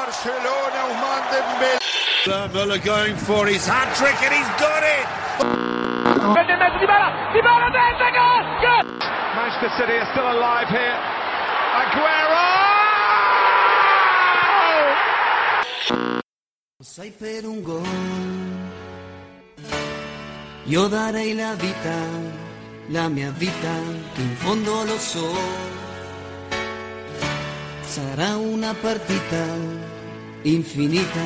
Barcelona, Ousmane Dembélé. Muller going for his hat-trick and he's got it! Dybala, there's the goal! Yes! Manchester City are still alive here. Aguero! Sai per un gol, io darei la vita, la mia vita, che in fondo lo so. Sarà una partita infinita.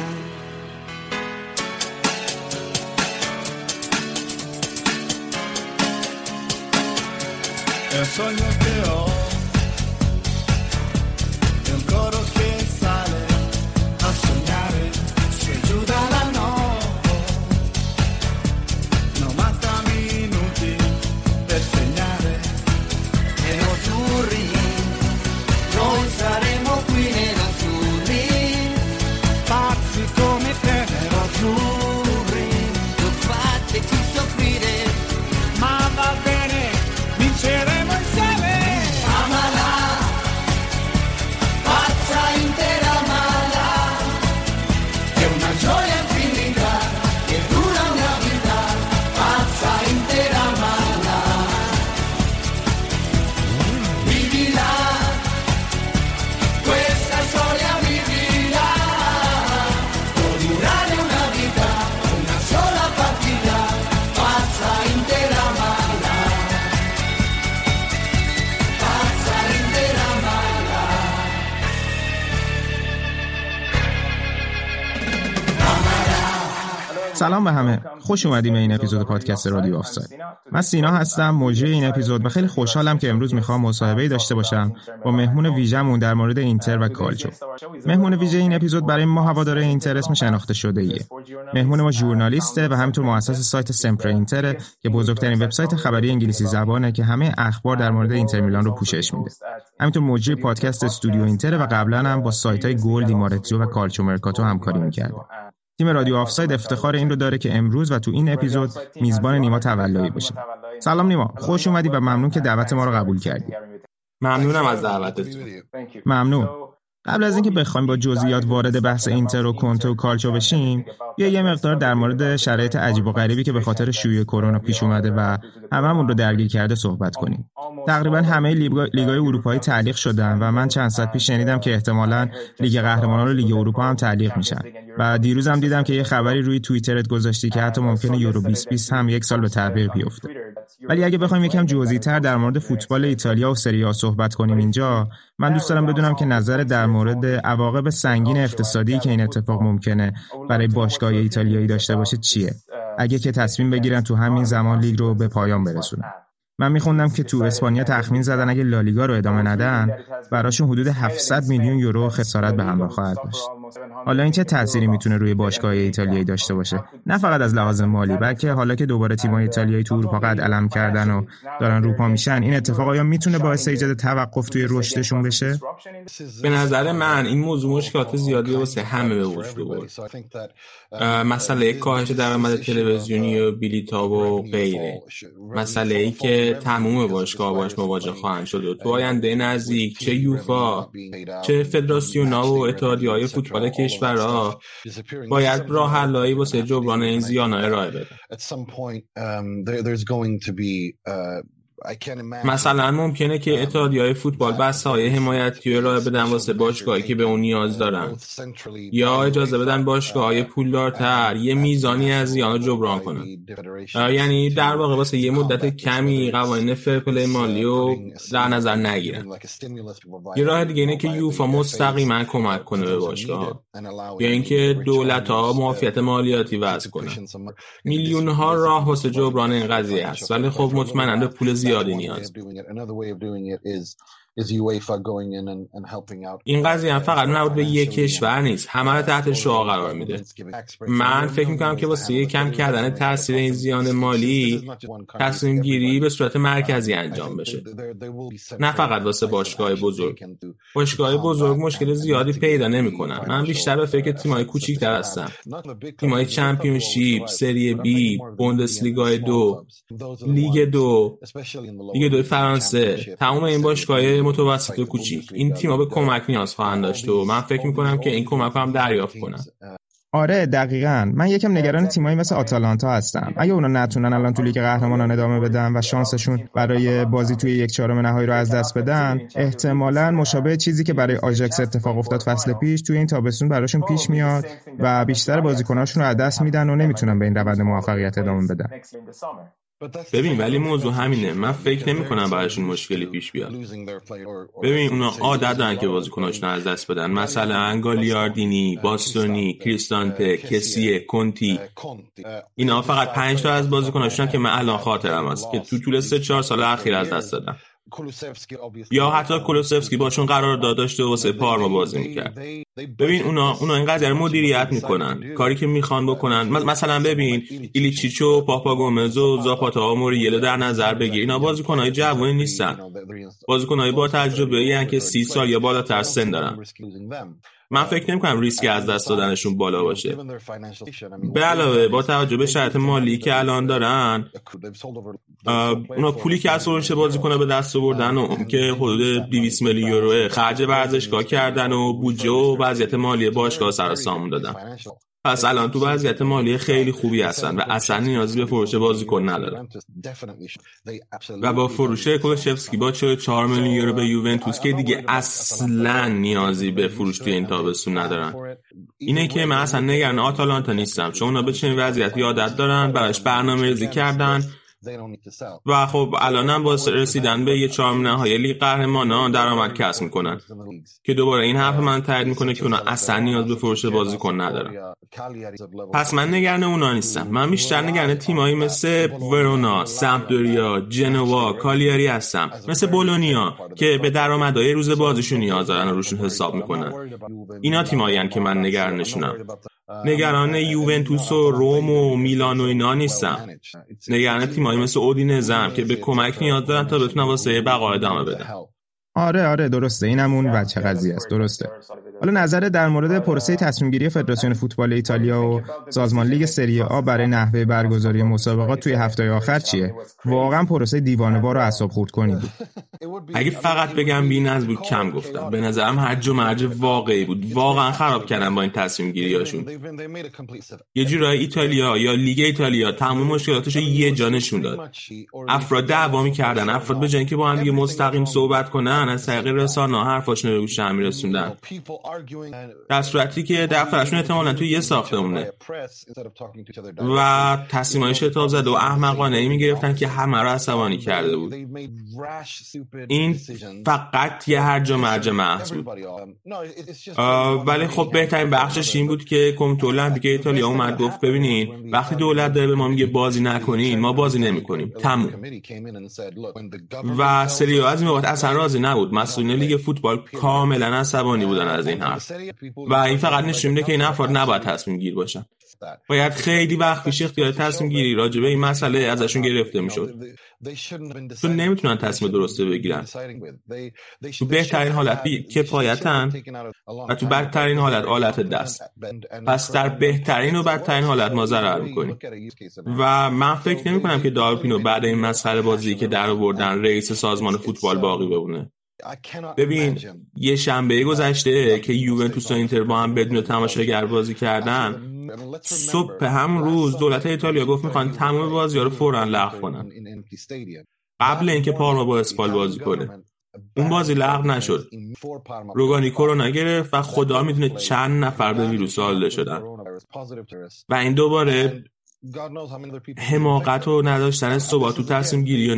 El sueño que hoy de un coro que sale a soñare si aiuta la notte, non mata minuti per segnare e azzurri. Noi saremo qui nerazzurri, pazzi come te nerazzurri, non fate più soffrire, ma va bene, vinceremo insieme. Amala, pazza intera amala, è una gioia infinita, che dura una vita, pazza intera amala, vivila. سلام به همه. خوش اومدیم به این اپیزود پادکست رادیو آفساید. من سینا هستم، مجری این اپیزود و خیلی خوشحالم که امروز میخوام مصاحبه‌ای داشته باشم با مهمون ویژه‌مون در مورد اینتر و کالچو. مهمون ویژه این اپیزود برای ما هواداره اینتر اسم شناخته شده‌ایه. مهمون ما ژورنالیسته و همینطور مؤسس سایت سمپر اینتر که بزرگترین وبسایت خبری انگلیسی زبانه که همه اخبار در مورد اینتر میلان رو پوشش میده. همینطور مجری پادکست استودیو اینتر و قبلا هم با سایت‌های گل، دیمارتزیو و کالچو مرکاتو همکاری می‌کرد. تیم رادیو آفساید افتخار این رو داره که امروز و تو این اپیزود میزبان نیما تولایی باشه. سلام نیما، خوش اومدی و ممنون که دعوت ما رو قبول کردی. ممنونم از دعوتتون. ممنون. قبل از اینکه بخوایم با جزئیات وارد بحث اینتر و کنته و کالچو بشیم، یه مقدار در مورد شرایط عجیب و غریبی که به خاطر شیوع کرونا پیش اومده و هممون رو درگیر کرده صحبت کنیم. تقریبا همه لیگ‌های اروپایی تعلیق شدن و من چند ساعت پیش شنیدم که احتمالاً لیگ قهرمانان و لیگ اروپا هم تعلیق میشن. و دیروز هم دیدم که یه خبری روی توییترت گذاشتی که حتی ممکنه یورو 2020 هم یک سال به تعویق بیفته. ولی اگه بخوایم یکم جزئی‌تر در مورد فوتبال ایتالیا و سری آ صحبت کنیم اینجا، من دوست دارم بدونم که نظرت در مورد عواقب سنگین اقتصادی که این اتفاق ممکنه برای باشگاه ایتالیایی داشته باشه چیه؟ اگه که تصمیم بگیرن تو همین زمان لیگ رو به پایان برسونن. من میخوندم که تو اسپانیا تخمین زدن اگه لالیگا رو ادامه ندن براشون حدود 700 میلیون یورو خسارت به همراه خواهد داشت. حالا این چه تأثیری میتونه روی باشگاه ایتالیایی داشته باشه؟ نه فقط از لحاظ مالی، بلکه حالا که دوباره تیم‌های ایتالیایی تو اروپا قد علم کردن و دارن روپا میشن، این اتفاق آیا میتونه باعث ایجاد توقف توی رشدشون بشه؟ به نظر من این موضوع مشکلات زیادی واسه همه به وجود آورد. مسئله کاهش درآمد تلویزیونی و بلیط‌ها و غیره. مسئله‌ای که تمام باشگاه باش مواجه خواهند شد و تو آینده نزدیک چه یوفا چه فدراسیونا و اتحادیه‌های فوتبال کشورها باید راه حلایی واسه جبران این زیان‌ها ارائه بده. مثلا ممکنه که اتحادیه‌های فوتبال بسته‌های حمایتی ارائه بدن واسه باشگاهایی که به اون نیاز دارن، یا اجازه بدن باشگاه‌های پولدارتر یه میزانی از زیان‌ها جبران کنن. یعنی در واقع واسه یه مدت کمی قوانین فرپلی مالی رو در نظر نگیرن. یه راه دیگه اینه که یوفا مستقیما کمک کنه به باشگاه‌ها، یا اینکه دولت‌ها معافیت مالیاتی وضع کنن. میلیون‌ها راه واسه جبران این قضیه هست، ولی خب مطمئناً به پول این قضیه هم فقط نبود به یک کشور نیست، همه رو تحت شعاع قرار میده. من فکر میکنم که واسه کم کردن تاثیر این زیان مالی تصمیم گیری به صورت مرکزی انجام بشه، نه فقط واسه باشگاه بزرگ مشکل زیادی پیدا نمیکنن. من بیشتر به فکر تیمای کوچیک‌تر هستم، تیمای چمپیونشیپ، سری بی، بوندسلیگای 2، لیگ 2 فرانسه. تمام این باشگاه‌های متوسط و کوچیک این تیم‌ها به کمک نیاز خواهند داشت و من فکر می‌کنم که این کمک رو هم دریافت کنن. آره دقیقاً، من یکم نگران تیمایی مثل آتالانتا هستم. اگه اونا نتونن الان تو لیگ قهرمانان ادامه بدن و شانسشون برای بازی توی یک چهارم نهایی رو از دست بدن، احتمالاً مشابه چیزی که برای آژاکس اتفاق افتاد فصل پیش توی این تابستون براشون پیش میاد و بیشتر بازیکناشون رو از دست میدن و نمیتونن به این روند موفقیت ادامه بدن. ببین ولی موضوع همینه، من فکر نمی‌کنم براشون مشکلی پیش بیاد. ببین اونا عادت دارن که بازیکناشون از دست بدن، مثلا گالیاردینی، باستونی، کریستانته، کسیه، کنتی، اینا فقط 5 تا از بازیکناشون که من الان خاطرم هست که تو طول 3-4 سال اخیر از دست دادن. یا حتی کولوسفسکی باشون قرار داشته و واسه پارما بازی میکرد. ببین اونا اینقدر مدیریت میکنن کاری که میخوان بکنن. مثلا ببین ایلیچیچو، پاپا گومز و زاپاتا موریلو در نظر بگیر، اینا بازیکنهای جوانی نیستن، بازیکنهای با تجربه این که 30 سال یا بالاتر سن دارن. من فکر نمی‌کنم ریسک از دست دادنشون بالا باشه. به علاوه با توجه به شرایط مالی که الان دارن، اونا پولی که از فروش بازیکن‌ها به دست آوردن و که حدود 200 میلیون یورو خرج ورزشگاه کردن و بودجه و وضعیت مالی باشگاه سر سامون دادن. پس الان تو وضعیت مالی خیلی خوبی هستن و اصلا نیازی به فروش بازیکن ندارن. و با فروش کولوشفسکی با 4 میلیون یورو به یوونتوس که دیگه اصلا نیازی به فروش توی این تابستون ندارن. اینه که من اصلا نگران آتالانتا نیستم، چون اونا به چنین وضعیتی عادت دارن، براش برنامه‌ریزی کردن و خب الانم با رسیدن به یه چهارم نهایی لیگ قهرمانان درآمد کسب میکنن که دوباره این حرف من تایید میکنه که اونا اصلا نیاز به فروش بازیکن ندارن. پس من نگران اونا نیستم، من بیشتر نگران تیمایی مثل ورونا، سمپدوریا، جنوا، کالیاری هستم، مثل بولونیا که به درآمدهای روز بازیشون نیاز دارن و روشون حساب میکنن. اینا تیمایی هستن که من نگرانشونم. نگران یوونتوس و روم و میلان و اینا نیستم، نگران تیمایی مثل اودینزم که به کمک نیاز دارن تا بتونن واسه بقا ادامه بدن. آره درسته، این همون بچه قضیه است. درسته. حالا نظر در مورد پروسه تصمیم گیری فدراسیون فوتبال ایتالیا و سازمان لیگ سری آ برای نحوه برگزاری مسابقات توی هفته‌های آخر چیه؟ واقعا پروسه دیوانه‌وار و اعصاب‌خورد کننده بود. اگه فقط بگم بی‌نظم بود کم گفتم. به نظرم هرج و مرج واقعی بود. واقعا خراب کردن با این تصمیم گیریاشون. یه جورای ایتالیا یا لیگ ایتالیا تمام مشکلاتش رو یه جا نشون داد. افراد دعوا می‌کردن، افراد به جای اینکه با هم دیگه مستقیم صحبت کنن از طریق رسانه‌ها حرفاشون رو به گوش هم می‌رسوندن. در صورتی که دفترشون احتمالاً توی یه ساختمونه و تصمیم‌های شتاب زده و احمقانه‌ای می‌گرفتن که همه رو عصبانی کرده بود. این فقط یه هرج و مرج محض بود. ولی خب بهترین بخشش این بود که کمیته المپیک ایتالیا اومد گفت ببینین وقتی دولت داره به ما میگه بازی نکنین ما بازی نمی‌کنیم، تموم. و سری آ از این بابت اصلا راضی نبود. مسئولین لیگ فوتبال کاملاً عصبانی بودن از این حرف و این فقط نشون میده که این افراد نباید تصمیم گیر باشن. باید خیلی وقت پیش اختیار تصمیم گیری راجبه این مسئله ازشون گرفته میشد. تو نمیتونن تصمیم درسته بگیرن. تو بهترین حالت کفایتن و تو بدترین حالت آلت دست. پس در بهترین و بدترین حالت ما ضرر میکنیم. و من فکر نمیکنم که دارپینو بعد این مسئله بازی که در آوردن رئیس سازمان فوتبال باقی بمونه. ببین یه شنبه گذشته که یوونتوس و اینتر با هم بدون تماشاگر بازی کردن، صبح هم روز دولت ایتالیا گفت میخوان تمام بازی‌ها رو فوراً لغو کنن قبل اینکه پارما با اسپال بازی کنه. اون بازی لغو نشد. روگانی کرونا گرفت و خدا میدونه چند نفر به ویروس آلوده شدن و این دوباره حماقت و نداشتن ثبات تو تصمیم گیری رو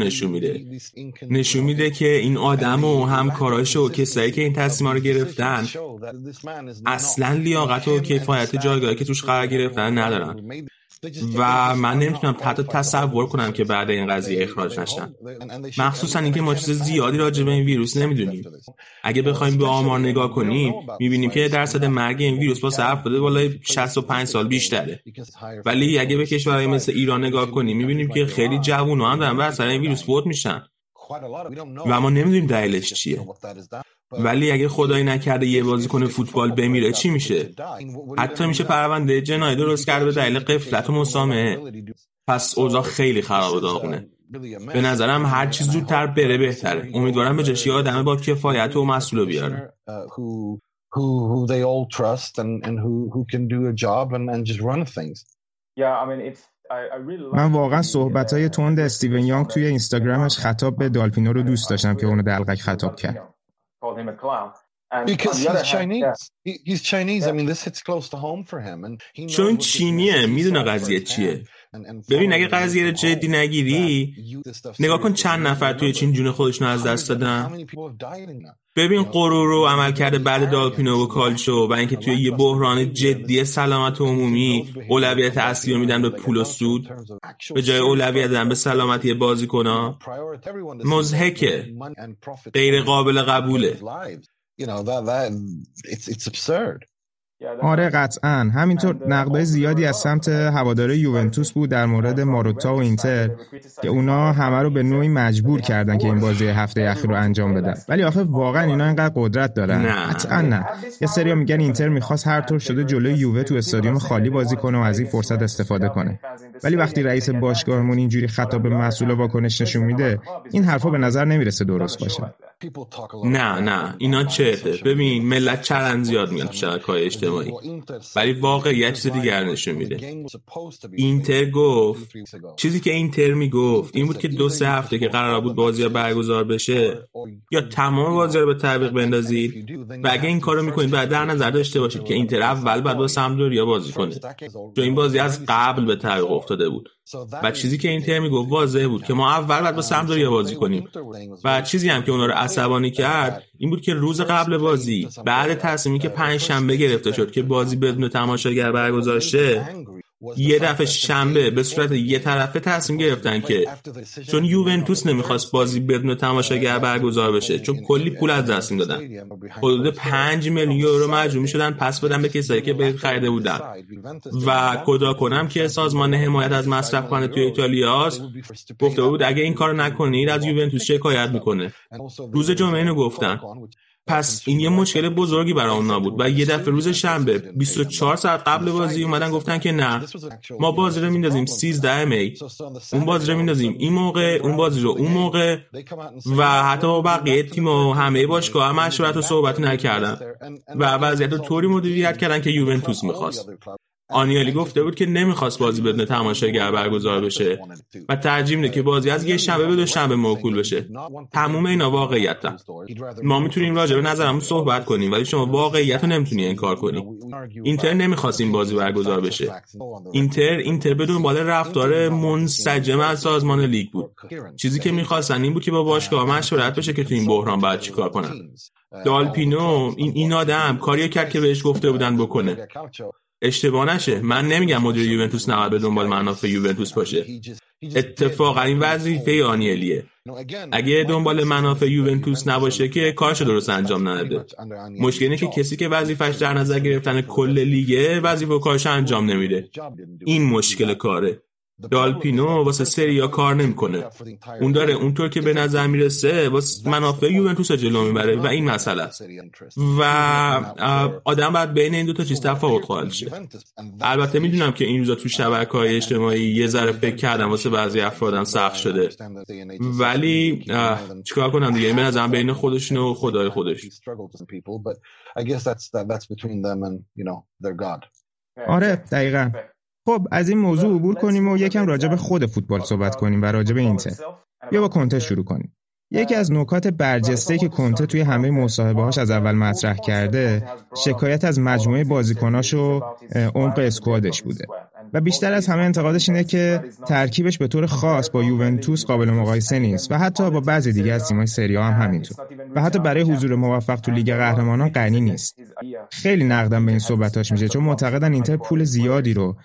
نشون میده که این آدم و همکاراش و کسایی که این تصمیم‌ها رو گرفتن اصلا لیاقت و کفایت جایگاهی که توش قرار گرفتن ندارن و من نمیتونم حتی تصور کنم که بعد این قضیه اخراج نشن، مخصوصا اینکه ما چیز زیادی راجع به این ویروس نمیدونیم. اگه بخوایم به آمار نگاه کنیم میبینیم که درصد مرگ این ویروس با سر بوده بالای 65 سال بیشتره، ولی اگه به کشورهای مثل ایران نگاه کنیم میبینیم که خیلی جوونا هم دارن به اثر این ویروس فوت میشن و ما نمیدونیم دلیلش چیه. ولی اگه خدایی نکرده یه بازیکن فوتبال بمیره چی میشه؟ حتی میشه پرونده جنایی درست کرده به دلیل غفلت و مسامحه. پس اوضاع خیلی خراب و داغونه. به نظرم هر چی زودتر بره بهتره. امیدوارم به جاش یه آدم با کفایت و مسئول بیارن. Who they all trust and who can do a job and just run things. Yeah, I mean من واقعا صحبت‌های تند استیون یانگ توی اینستاگرامش خطاب به دالپینو رو دوست داشتم که اونو دلقک خطاب کرد. چون چینیه، میدونه قضیه چیه. ببین اگه قضیه رو جدی نگیری، نگاه کن چند نفر توی چین جون خودشون از دست دادن. ببین غرور و عملکرد بعد دالپینو و کالچو و اینکه توی یه بحران جدی سلامت عمومی اولویت اصلی رو میدن به پول و سود به جای اولویت دادن به سلامتی بازیکن‌ها. مضحکه، غیر قابل قبوله. آره قطعاً. همینطور نقدای زیادی از سمت هواداره یوونتوس بود در مورد ماروتا و اینتر که اونا همه رو به نوعی مجبور کردن که این بازی هفته اخیر رو انجام بدن. ولی آخه واقعاً اینا اینقدر قدرت دارن؟ قطعاً نه. یه سریا میگن اینتر میخواست هر طور شده جلوی یووه تو استادیوم خالی بازی کنه و از این فرصت استفاده کنه. ولی وقتی رئیس باشگاهمون اینجوری خطاب به مسئولا واکنش نشون میده، این حرفا به نظر نمیرسه درست باشه. نه اینا چته. ببین ملت چرند زیاد میاد تو شبکه‌های اجتماعی، ولی واقعیت چیز دیگر نشون میده. اینتر گفت چیزی که اینتر میگفت این بود که 2-3 هفته که قرار بود بازی برگزار بشه یا تمام بازی رو به تعویق بندازید و اگه این کارو میکنید بعد در نظر داشته باشید که اینتر اول بعد با سمدوریا بازی کنه، چون این بازی از قبل به تعویق افتاده بود. و چیزی که اینتر میگفت واضح بود که ما اول بعد با سمدوریا بازی کنیم. و چیزی هم که اونا رو عصبانی کرد این بود که روز قبل بازی بعد تصمیمی که 5 شنبه گرفته شد که بازی بدون تماشاگر برگزار شه، یه دفعه شنبه به صورت یه طرفه تصمیم گرفتن که چون یوونتوس نمیخواست بازی بدون تماشاگر برگزار بشه، چون کلی پول از دست میدادن، حدود 5 میلیون یورو مجموع میشدن پس بدن به کسایی که بلیط خریده بودن. و کدا کنم که سازمان حمایت از مصرف کننده توی ایتالیاست گفته بود اگه این کارو نکنید از یوونتوس شکایت میکنه. روز جمعه اینو گفتن. پس این یه مشکل بزرگی برای اونا بود و یه دفعه روز شنبه 24 ساعت قبل بازی اومدن گفتن که نه، ما بازی رو میندازیم 13 می، اون بازی رو میندازیم این موقع، اون بازی رو اون موقع. و حتی با بقیه تیم و همه باشگاه‌ها مشورت و صحبت نکردن و وضعیت رو طوری مدیریت کردن که یوونتوس میخواست. آنیالی گفته بود که نمیخواست بازی بدون تماشاگر برگزار بشه و ترجیح میده که بازی از یه شنبه به 2 شنبه موکول بشه. تموم اینا واقعیتن. ما میتونیم راجع به نظرمون صحبت کنیم، ولی شما واقعیتو نمیتونی انکار کنی. اینتر نمیخواست این بازی برگزار بشه. اینتر بدون بالا رفتار منسجم از سازمان لیگ بود. چیزی که میخواستن این بود که با باشگاه مشورت بشه که تو این بحران بعد چیکار کنن. دالپینو این آدم کاریو کرد که بهش گفته بودن بکنه. اشتباه نشه، من نمیگم مدیر یوونتوس نباید به دنبال منافع یوونتوس باشه. اتفاقا این وظیفه آنیلیه. اگه دنبال منافع یوونتوس نباشه که کارش درست انجام نده. مشکل اینه که کسی که وظیفه‌اش در نظر گرفتن کل لیگه وظیفه و کارش انجام نمیده. این مشکل کاره. دالپینو واسه سریا کار نمیکنه. اون داره اونطور که به نظر میرسه واسه منافع یوونتوس جلو میبره و این مسئله است. و آدم باید بین این دوتا چیز تفاوت قائل شه. البته میدونم که این روزا تو شبکه‌های اجتماعی یه ذره فکر کردم واسه بعضی افرادم سخت شده، ولی چیکار کنم دیگه. به نظرم بین خودشون و خدای خودش. آره دقیقاً. خب از این موضوع عبور کنیم و یکم راجع به خود فوتبال صحبت کنیم و راجع به اینتر. بیا با کنته شروع کنیم. یکی از نکات برجسته که کنته توی همه مصاحبه‌هاش از اول مطرح کرده، شکایت از مجموعه بازیکناش و عمق اسکوادش بوده. و بیشتر از همه انتقادش اینه که ترکیبش به طور خاص با یوونتوس قابل مقایسه نیست و حتی با بعضی دیگه از تیم‌های سری آ هم همینطور. و حتی برای حضور موفق تو لیگ قهرمانان غنی نیست. خیلی نقدم به این صحبتاش میشه، چون معتقدن اینتر پول زیادی رو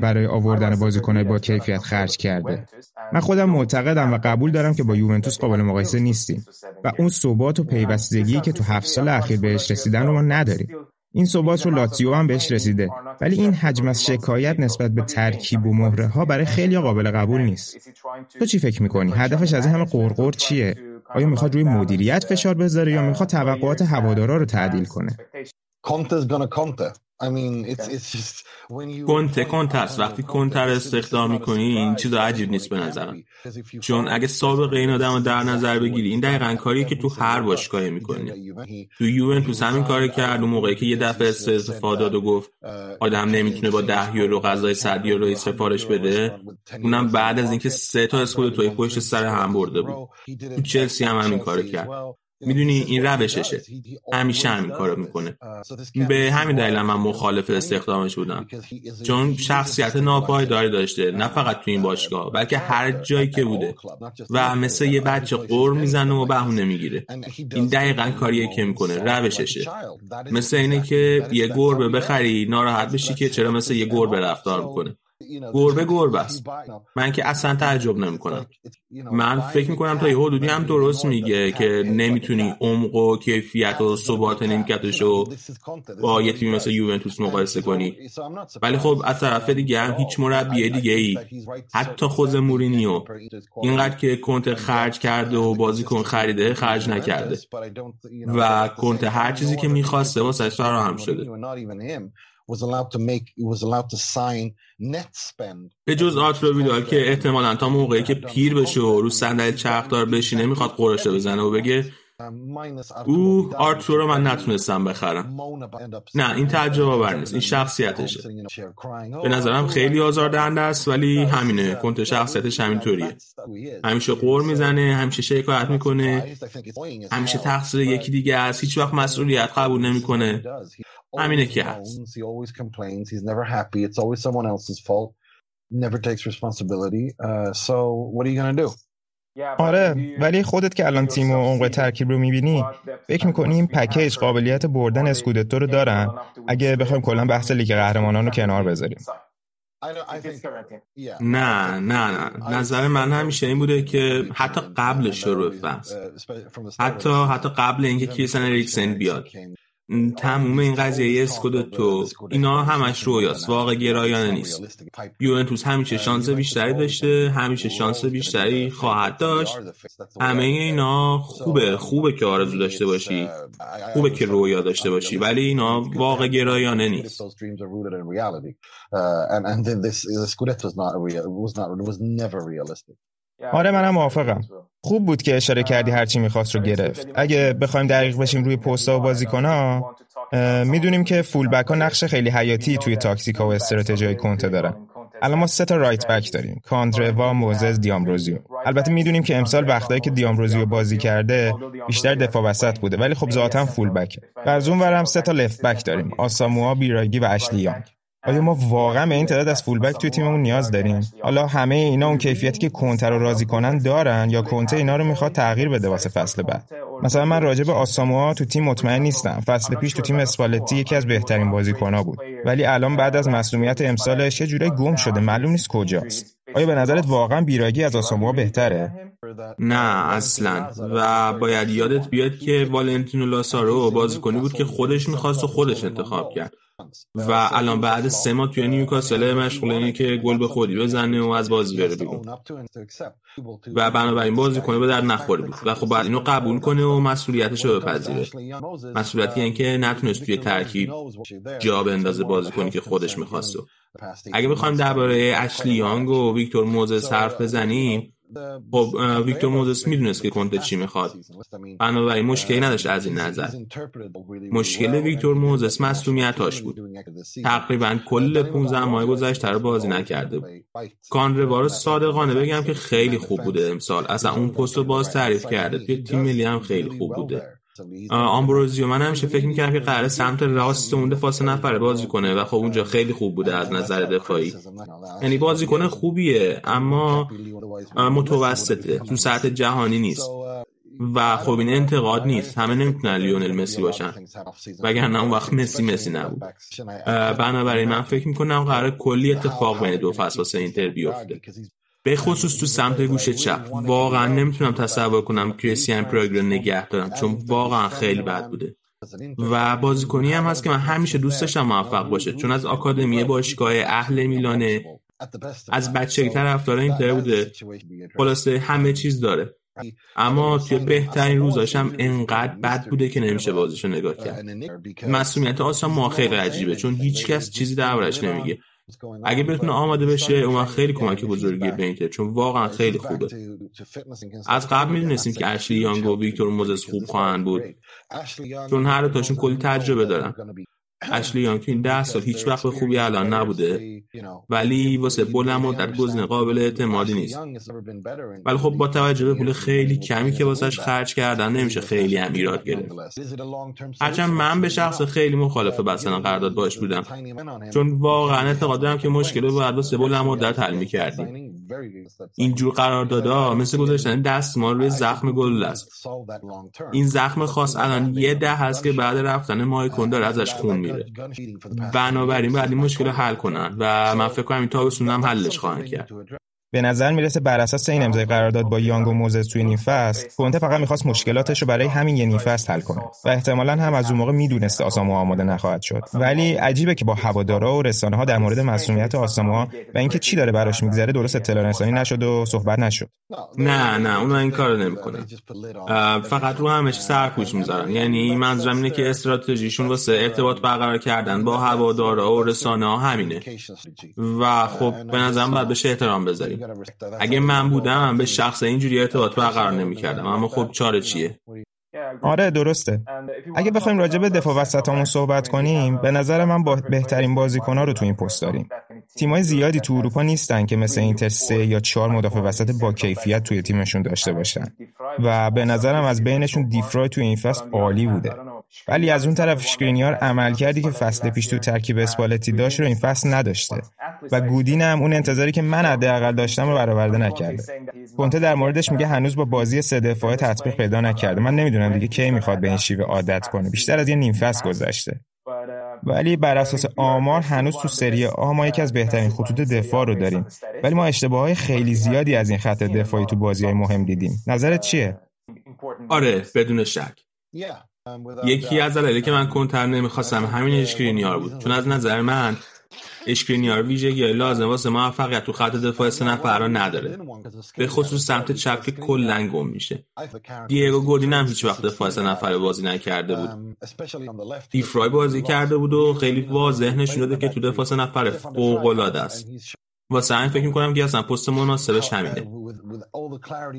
برای آوردن بازیکن‌های با کیفیت خرج کرده. من خودم معتقدم و قبول دارم که با یوونتوس قابل مقایسه نیستیم و اون ثبات و پیوستگی که تو 7 سال اخیر بهش رسیدن رو ما نداریم. این ثبات رو لاتزیو هم بهش رسیده، ولی این حجم از شکایت نسبت به ترکیب و مهره ها برای خیلی قابل قبول نیست. تو چی فکر میکنی؟ هدفش از این همه قرقر چیه؟ آیا میخواد روی مدیریت فشار بذاره یا میخواد توقعات هوادارا رو تعدیل کنه؟ کنتر است. وقتی کنتر استخدام میکنی این چیز عجیب نیست به نظرم، چون اگه سابقه این آدم رو در نظر بگیری این دقیقاً کاریه که تو هر باشگاهی میکنی. تو یوونتوس همین کارو کرد اون موقعی که یه دفعه استعفا داد و گفت آدم نمیتونه با 10 یورو غذای 100 یورو سفارش بده، اونم بعد از اینکه 3 تا اسکول توی پشت سر هم برده بود. تو چلسی هم همین کارو کرد. میدونی این روششه، همیشه همین کارو میکنه. به همین دلیل من مخالف استخدامش بودم، چون شخصیت ناپایداری داشته، نه فقط تو این باشگاه بلکه هر جایی که بوده و مثل یه بچه قر میزنه و بهونه میگیره. این دقیقاً کاریه که میکنه، روششه. مثل اینه که یه گربه بخری ناراحت بشی که چرا مثل یه گربه رفتار میکنه. گربه است. من که اصلا تعجب نمیکنم. من فکر میکنم تا یه حدودی هم درست میگه که نمیتونی عمق و کیفیت و ثبات نیمکتشو با یه تیم مثل یوونتوس مقایسه کنی، ولی خب از طرف دیگه هم هیچ مربی دیگه ای، حتی خود مورینیو، اینقدر که کنته خرج کرده و بازیکن خریده خرج نکرده و کنته هر چیزی که میخواسته واسه فراهم شده. was allowed to sign net spend. به جز آتلو ویدال که احتمالاً تا موقعی که پیر بشه و رو صندلی چرخدار بشینه میخواد قرشه بزنه و بگه آرتور رو من نتونستم بخرم. نه، این تعجب آور نیست، این شخصیتشه. به نظرم خیلی آزاردهنده است، ولی همینه، کنته شخصیتش همینطوریه. همیشه غر میزنه، همیشه شکایت میکنه، همیشه تقصیر یکی دیگه است، هیچ وقت مسئولیت قبول نمیکنه. همینه که هست. آره، ولی خودت که الان تیم و عمق ترکیب رو میبینی فکر میکنی این پکیج قابلیت بردن اسکودتو رو دارن اگه بخوایم کلا بحث لیگ قهرمانان رو کنار بذاریم؟ نه. نظر من همیشه این بوده که حتی قبل شروع فصل، حتی قبل اینکه کریستین اریکسن بیاد، تموم این قضیه اسکودتو اینا همش رویاست، واقع گرایانه نیست. یوونتوس همیشه شانس بیشتری داشته، همیشه شانس بیشتری خواهد داشت. همه اینا خوبه که آرزو داشته باشی، خوبه که رویا داشته باشی، ولی اینا واقع گرایانه نیست. آره، منم موافقم. خوب بود که اشاره کردی هرچی میخواست رو گرفت. اگه بخوایم دقیق بشیم روی پست‌ها و بازیکن‌ها، میدونیم که فول بک ها نقش خیلی حیاتی توی تاکتیک‌ها و استراتژی‌های کنته دارن. الان ما 3 تا رایت بک داریم: کاندروا، موزز، دیامبروزیو. البته میدونیم که امسال وقتایی که دیامبروزیو بازی کرده بیشتر دفاع وسط بوده، ولی خب ذاتاً فول بکه. و از اون ورم 3 تا لفت بک داریم: آساموا، بیراگی و اشلی یانگ. آیا ما واقعا به این تعداد از فول بک توی تیممون نیاز داریم؟ حالا همه اینا اون کیفیتی که کنته رو راضی کنن دارن یا کنته اینا رو میخواد تغییر بده واسه فصل بعد؟ مثلا من راجع به آساموا تو تیم مطمئن نیستم. فصل پیش تو تیم اسپالتی یکی از بهترین بازیکن‌ها بود، ولی الان بعد از مسئولیت امسالش یه جوری گم شده، معلوم نیست کجاست. آیا به نظرت واقعا بیراگی از آساموا بهتره؟ نه اصلا. و باید یادت بیاد که والنتینو لاسارو بازیکنی بود که خودش می‌خواست و خودش انتخاب کرد و الان بعد 3 ماه توی نیوکاسل مشغول اینه که گل به خودی بزنه و از بازی بره بیرون و بنابراین بازیکن به در نخوره بود و خب بعد اینو قبول کنه و مسئولیتشو بپذیره. مسئولیتی این که نتونست توی ترکیب جا بندازه بازیکنی که خودش می‌خواست. اگه بخوایم درباره اشلی یانگ و ویکتور موزس حرف بزنیم، خب ویکتور موزس میدونست که کنته چی میخواد، بنابراین مشکلی نداشت از این نظر. مشکل ویکتور موزس مصدومیتاش بود، تقریبا کل 15 ماه گذشته رو بازی نکرده بود. کانروا رو صادقانه بگم که خیلی خوب بوده امسال، اصلا اون پست رو باز تعریف کرده، توی تیم ملی هم خیلی خوب بوده. آمبروزیو من همیشه فکر می‌کردم که قراره سمت راست اون دفاع 3 نفره بازی کنه و خب اونجا خیلی خوب بوده از نظر دفاعی، یعنی بازیکن خوبیه اما متوسطه، تو سطح جهانی نیست و خب این انتقاد نیست، همه نمیتونن لیونل مسی باشن وگرنه اون وقت مسی نبود. بنابراین من فکر می‌کنم قراره کلی اتفاق بین دو فصل واسه اینتر بیفته، به خصوص تو سمت گوشه چپ. واقعا نمیتونم تصور کنم کریستین پراگ رو نگه دارم، چون واقعا خیلی بد بوده و بازیکنی هم هست که من همیشه دوست داشتم موفق باشه، چون از آکادمی باشگاه اهل میلانه، از بچگی طرفدار اینتر بوده، خلاصه همه چیز داره. اما توی بهترین روزاشم انقدر بد بوده که نمیشه بازیشو نگاه کرد. مسئولیت آسان ما خیلی عجیبه، چون هیچکس چیزی دربارش نمیگه. اگه بتونه آماده بشه اون خیلی کمک بزرگی به اینتر، چون واقعا خیلی خوبه. از قبل میدونستیم که اشلی یانگ و ویکتور موزس خوب خواهند بود، چون هر دوتاشون کلی تجربه دارن. اشلی یانگ این 10 سال هیچ وقت خوبی الان نبوده، ولی واسه بلند مدت گزینه قابل اعتمادی نیست. ولی خب با توجه به پول خیلی کمی که واسش خرج کردن نمیشه خیلی هم ایراد گرفت. هرچند من به شخص خیلی مخالف بستن قرارداد باش بودم، چون واقعا اعتقاد دارم که مشکل رو باید واسه بلند مدت حل می‌کردیم. اینجور قراردادها مثل گذاشتن دستمال روی زخم گلوله است. این زخم خاص الان یه ده هست که بعد رفتن مای کندر ازش خون میره. بنابراین باید این مشکل رو حل کنن و من فکر کنم این تابستون هم حلش خواهند کرد. به نظر میرسه بر اساس این امضای قرارداد با یانگ و موزس توی نیم فصل، کنته فقط میخواست مشکلاتش رو برای همین یه نیم فصل حل کنه و احتمالاً هم از اون موقع میدونسته آساموها آماده نخواهد شد. ولی عجیبه که با هوادارا و رسانه‌ها در مورد مسئولیت آساموها و اینکه چی داره براش میگذره درست اطلاع رسانی نشد و صحبت نشد. نه اونا این کارو نمیکنن. فقط رو همش سرپوش میذارن. یعنی منظورم اینه که استراتژیشون واسه ارتباط برقرار کردن با هوادارا و رسانه‌ها همینه. و خب به نظرم باید بهش احترام بذاریم. اگه من بودم به شخص اینجوری ارتباط برقرار نمی‌کردم، اما خب چاره چیه؟ آره درسته. اگه بخوایم راجع به دفاع وسطامون صحبت کنیم، به نظر من بهترین بازیکن‌ها رو تو این پست داریم. تیم‌های زیادی تو اروپا نیستن که مثل اینتر 3 یا 4 مدافع وسط با کیفیت توی تیمشون داشته باشن و به نظرم از بینشون دیفرای توی این فصل عالی بوده. ولی از اون طرف شکرینیار عمل کردی که فصل پیش تو ترکیب اسپالتی داشت رو این فصل نداشته و گودین هم اون انتظاری که من حداقل داشتم رو برآورده نکرده. کنته در موردش میگه هنوز با بازی 3 دفاعه تطبیق پیدا نکرده. من نمیدونم دیگه کی میخواد به این شیوه عادت کنه. بیشتر از یه نیم فصل گذشته. ولی بر اساس آمار هنوز تو سری آ ما یکی از بهترین خطوط دفاع رو داریم، ولی ما اشتباههای خیلی زیادی از این خط دفاعی تو بازی‌های مهم دیدیم. نظرت چیه؟ آره بدون شک. یکی از دلایلی که من کنتر نمیخواستم همین اشکرینیار بود، چون از نظر من اشکرینیار ویژگی لازم واسه موفقیت تو خط دفاع 3 نفره نداره، به خصوص سمت چپ که کلاً گم میشه. دیگو گوردین هم هیچ وقت دفاع 3 نفره بازی نکرده بود. دیفرای بازی کرده بود و خیلی واضح نشون داده که تو دفاع 3 نفره فوق‌العاده است. واسه همین فکر می‌کنم که اصلا پست مناسبش همینه.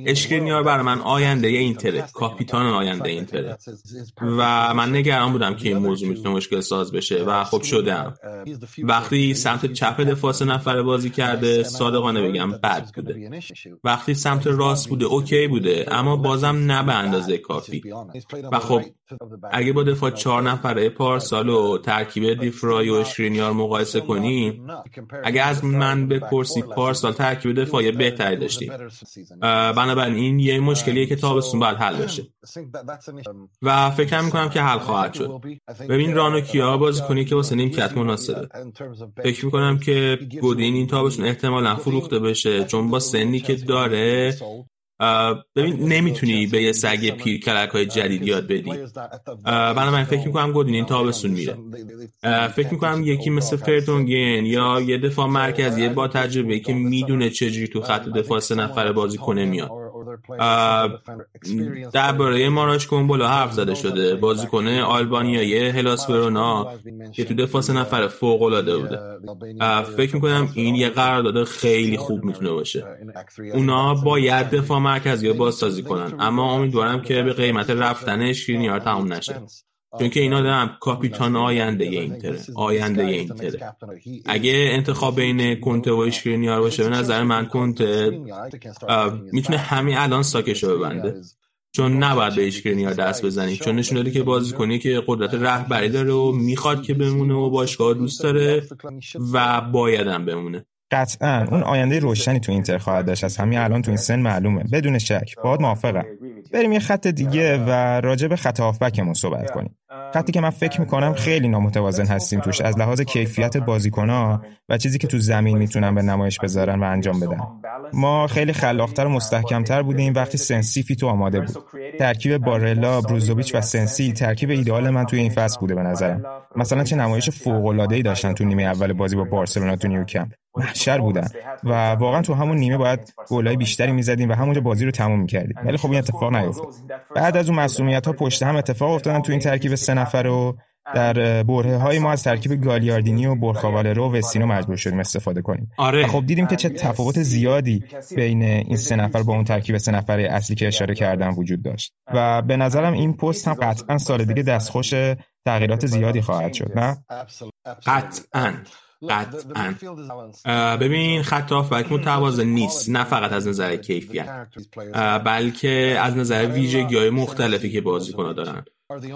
اشکرینیار برای من آینده اینتره، کاپیتان آینده اینتره و من نگران بودم که این موضوع میتونه مشکل ساز بشه و خب شدم. وقتی سمت چپ دفاع 3 نفره بازی کرده صادقانه بگم بد بوده، وقتی سمت راست بوده اوکی بوده، اما بازم نه به اندازه کافی. و خب اگه با دفاع 4 نفره پارسال و ترکیب دیفرای و اشکرینیار مقایسه کنی، اگه از من بپرسی پارسال ترکیب دفاعی بهتری داشتیم. بنابراین این یه مشکلیه که تابستون باید حل بشه و فکر میکنم که حل خواهد شد. ببین رانو کیا بازی کنی که واسه نیمکت مناسبه. فکر میکنم که گودین این تابستون احتمالاً فروخته بشه، چون با سنی که داره ببین نمیتونی به یه سگ پیر کلک‌های جدید یاد بدی. من فکر میکنم گودین این تابستون میره. فکر میکنم یکی مثل فردونگن یا یه دفاع مرکزی با تجربه که میدونه چجوری تو خط دفاع 3 نفره بازی کنه میاد. درباره ماراش کومبولا حرف زده شده، بازیکن آلبانیایی هلاس ورونا که تو دفاع 3 نفره فوق‌العاده بوده. فکر می‌کنم این یه قرارداد خیلی خوب میتونه باشه. اونا باید دفاع مرکزی رو بازسازی کنن، اما امیدوارم که به قیمت رفتنش شیرینیار تموم نشه، چون که اینا دارم کاپیتان آینده اینتره. اگه انتخاب بین کنته و اشکرینیار باشه، به نظر من کنته میتونه همین الان ساکشو ببنده، چون نباید به اشکرینیار دست بزنی، چون نشون داده که بازیکنی که قدرت رهبری داره و میخواد که بمونه و باشگاه دوست داره و بایدم بمونه. قطعاً اون آینده روشنی تو اینتر خواهد داشت، از همین الان تو این سن معلومه. بدون شک باهات موافقم. بریم یه خط دیگه و راجع به خط هافبکمون صحبت کنیم. خطی که من فکر می‌کنم خیلی نامتوازن هستیم توش، از لحاظ کیفیت بازیکن‌ها و چیزی که تو زمین میتونن به نمایش بذارن و انجام بدن. ما خیلی خلاق‌تر و مستحکم‌تر بودیم وقتی سنسیفی تو آماده بود. ترکیب بارلا، بروزوویچ و سنسی ترکیب ایدئال من توی این فصل بوده به نظرم. مثلا چه نمایش فوق‌العاده‌ای داشتن تو نیمه اول بازی با بارسلونا تو نیوکمپ. محشر بودن و واقعا تو همون نیمه باید گل‌های بیشتری می‌زدیم و همونجا بازی رو تموم می‌کردیم. ولی خب این اتفاق نیفتاد. بعد از اون معصومیت‌ها پشت هم اتفاق افتادن تو این ترکیب سه نفره و در برهه‌های ما از ترکیب گالیاردینی و برخاوالرو و وسینو مجبور شدیم استفاده کنیم. آره. خب دیدیم که چه تفاوت زیادی بین این سه نفر با اون ترکیب سه نفره اصلی که اشاره کردم وجود داشت و به نظرم این پست هم قطعاً سال دیگه دستخوش تغییرات زیادی خواهد شد، نه؟ قطعاً. ببین خط هافبک متوازن نیست، نه فقط از نظر کیفیت بلکه از نظر ویژگی‌های مختلفی که بازیکن‌ها دارن.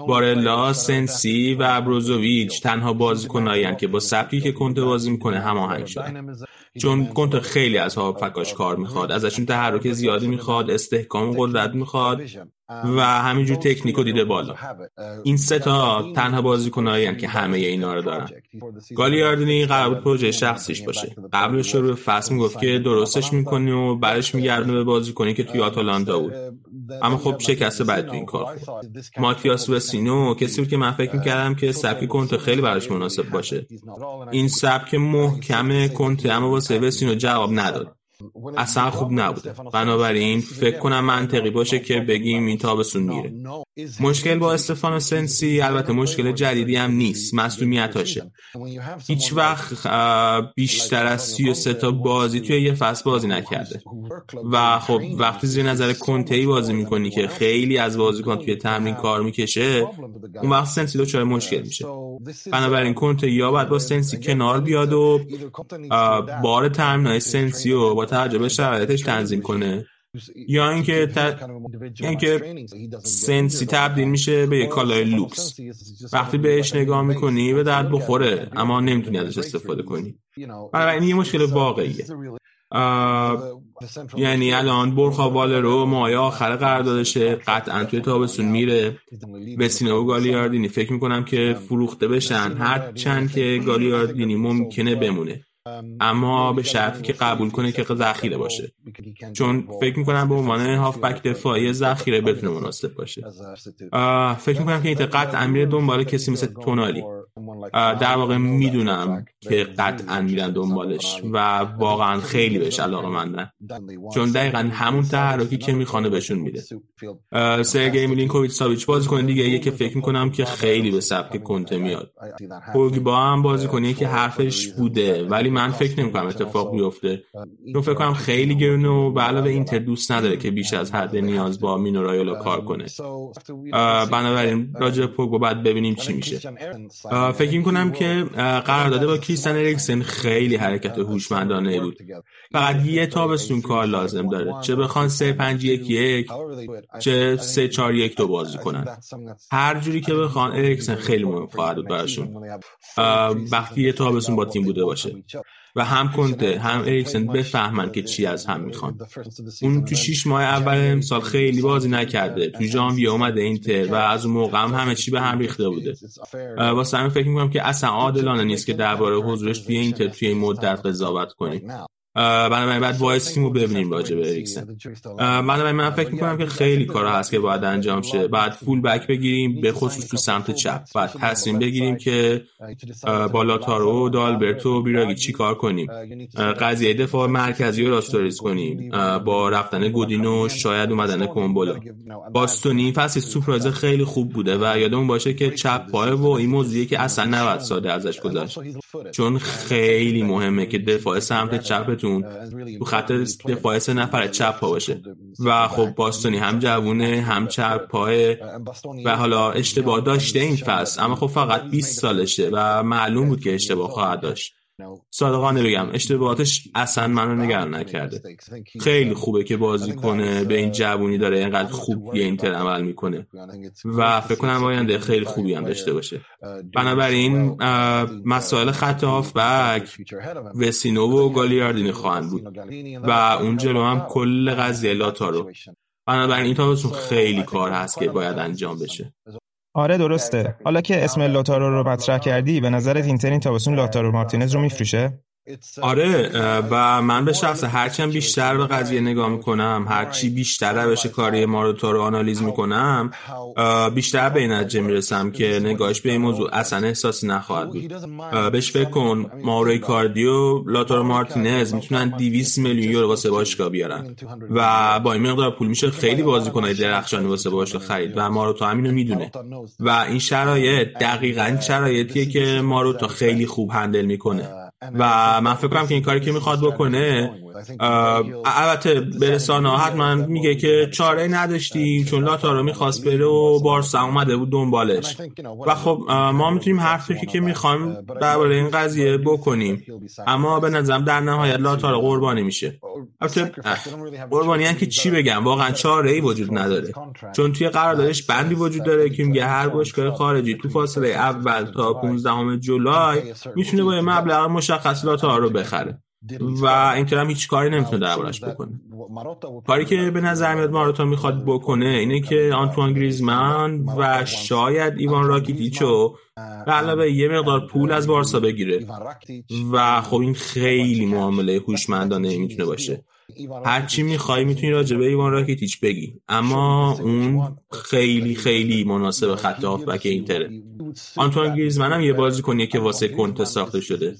بارلا، سنسی و بروزوویچ تنها بازیکن‌هایند که با سبکی که کنته بازی می‌کنه هماهنگ شدن، چون کنته خیلی از هافبکاش کار می‌خواد، ازشون تحرک زیادی می‌خواد، استحکام و قدرت می‌خواد و همینجور تکنیکو دیده بالا. این سه تا تنها بازیکن‌هایند که همه اینا رو دارن. گالیاردینی قرار بود پروژه شخصیش باشه. قبل شروع فصل میگفت که درستش می‌کنی و بعدش می‌گردونه به بازیکنی که توی آتالانتا بود، اما خب شکسته بعد تو این کار. ماتیاس وسینو کسی بود که من فکر می‌کردم که سبک کنته خیلی براش مناسب باشه. این سبک محکم کنته اما واسه وسینو جواب نداد، اصلا خوب نبوده. بنابراین فکر کنم منطقی باشه که بگیم این تابستون میره. مشکل با استفانو سنسی البته مشکل جدیدی هم نیست، مصدومیتاشه. هیچ وقت بیشتر از 33 تا بازی توی یه فصل بازی نکرده و خب وقتی زیر نظر کنته‌ای بازی میکنی که خیلی از بازیکن توی تمرین کار میکشه، اون وقت سنسی دچار مشکل میشه. بنابراین کنته یا باید با سنسی کنار بیاد و بار تمرین‌های سنسی رو با توجه به شرایطش تنظیم کنه، یا اینکه سنسی تبدیل میشه به یک کالای لوکس. وقتی بهش نگاه میکنی به درد بخوره اما نمیتونی ازش استفاده کنی. بنابراین یه مشکل واقعیه. یعنی الان برخاوالرو مایه آخر قراردادشه، قطعا توی تابستون میره. وسینو و گالیاردینی فکر میکنم که فروخته بشن، هر چند که گالیاردینی ممکنه بمونه اما به شرطی که قبول کنه که ذخیره باشه، چون فکر میکنم به عنوان هافبک دفاعی ذخیره بتونه مناسب باشه. فکر میکنم که این قطعا میره دنبال کسی مثل تونالی. در واقع میدونم که قطعا میرن دنبالش و واقعا خیلی بهش علاقه مندن، چون دقیقا همون تحرکی که میخوانه بهشون میده. سرگی میلینکوویچ ساویچ بازیکن دیگه یه که فکر میکنم که خیلی به سبک کنته میاد. پوگبا هم بازیکنیه که حرفش بوده ولی من فکر نمیکنم اتفاق بیفته، چون فکر کنم خیلی گرونه و به علاوه اینتر دوست نداره که بیش از حد نیاز با مینو رایولا کار کنه. بنابراین راجع به پوگبا بعد ببینیم چی میشه. فکر میکنم که قرارداد با کریستین اریکسن خیلی حرکت هوشمندانه بود. فقط یه تابستون کار لازم داره، چه بخوان 3-5-1-1 چه 3-4-1-2 بازی کنن، هر جوری که بخوان اریکسن خیلی مهم خواهد بود براشون وقتی یه تابستون با تیم بوده باشه و هم کنته هم اریکسن بفهمن که چی از هم میخوان. اون تو 6 ماه اول امسال خیلی بازی نکرده، تو ژانویه اومده اینتر و از اون موقع هم همه چی به هم ریخته بوده. واسه همین فکر میکنم که اصلا عادلانه نیست که درباره حضورش توی اینتر توی این مدت قضاوت کنیم. بنابراین بعد وایسیم و ببینیم راجع به اریکسن. بنابراین من فکر میکنم که خیلی کارا هست که باید انجام شه. بعد فول بک بگیریم به خصوص تو سمت چپ. بعد تصمیم بگیریم که با لاتارو، دالبرتو و بیراگی چی کار کنیم. قضیه دفاع مرکزی رو راستوریز کنیم با رفتن گودینو، شاید اومدن کومبولا. باستونی فصل سورپرایز خیلی خوب بوده و یادمون باشه که چپ پای و این موضوعی که اصلا نباید ساده ازش گذشت، چون خیلی مهمه که دفاع سمت چپ تو خط دفاع سه نفر چپ پا باشه و خب باستونی هم جوونه هم چپ پایه و حالا اشتباه داشته این فصل، اما خب فقط 20 سالشه و معلوم بود که اشتباه خواهد داشت. صادقانه بگم اشتباهاتش اصلا منو نگران نکرده. خیلی خوبه که بازی کنه به این جوونی داره اینقدر خوب یه اینتر عمل میکنه و فکر کنم آینده خیلی خوبی هم داشته باشه. بنابراین مسائل خط هافبک وسینو و گالیاردینی خواهند بود و اون جلو هم کل قضیه لاتارو. بنابراین این تابستون خیلی کار هست که باید انجام بشه. آره درسته. حالا که اسم لاتارو رو مطرح کردی، به نظرت اینتر این تابستون لاتارو مارتینز رو میفروشه؟ آره، و من به شخص هرچی بیشتر به قضیه نگاه میکنم، هرچی بیشتر روش کاری ما رو تا رو آنالیز میکنم، بیشتر به این نتیجه میرسم که نگاهش به این موضوع اصلا احساسی نخواهد بود. بهش فکر کن، ماوری کاردیو، لاتارو مارتینز میتونن 200 میلیون یورو واسه باشگاه بیارن و با این مقدار پول میشه خیلی بازیکنای درخشانی واسه باشگاه خرید و مارو تا همینو میدونه و این شرایط دقیقاً شرایطیه که مارو تا خیلی خوب هندل میکنه و من فکر کنم که این کاری که میخواد بکنه، البته برسانا حتما میگه که چاره نداشتیم چون لاتارو میخواست بره و بارسا اومده بود دنبالش و خب ما میتونیم حرفی که میخوایم درباره این قضیه بکنیم، اما به نظرم در نهایت لاتارو قربانی میشه. البته قربانی هم که چی بگم، واقعا چاره‌ای وجود نداره چون توی قراردادش بندی وجود داره که میگه هر باشگاه خارجی تو فاصله اول تا 15 جولای میتونه با مبلغ مشخص لاتارو بخره و اینطور هم هیچ کاری نمیتونه دربارش بکنه. کاری که به نظر میاد ماروتا میخواد بکنه اینه که آنتوان گریزمان و شاید ایوان راکیتیچو به علاوه یه مقدار پول از بارسا بگیره و خب این خیلی معامله هوشمندانه میتونه باشه. هرچی میخوای میتونی راجع به ایوان راکیتیچ بگی، اما اون خیلی خیلی مناسب خط هافبک اینتره. آنتوان گریزمن هم یه بازیکنیه که واسه کنته ساخته شده،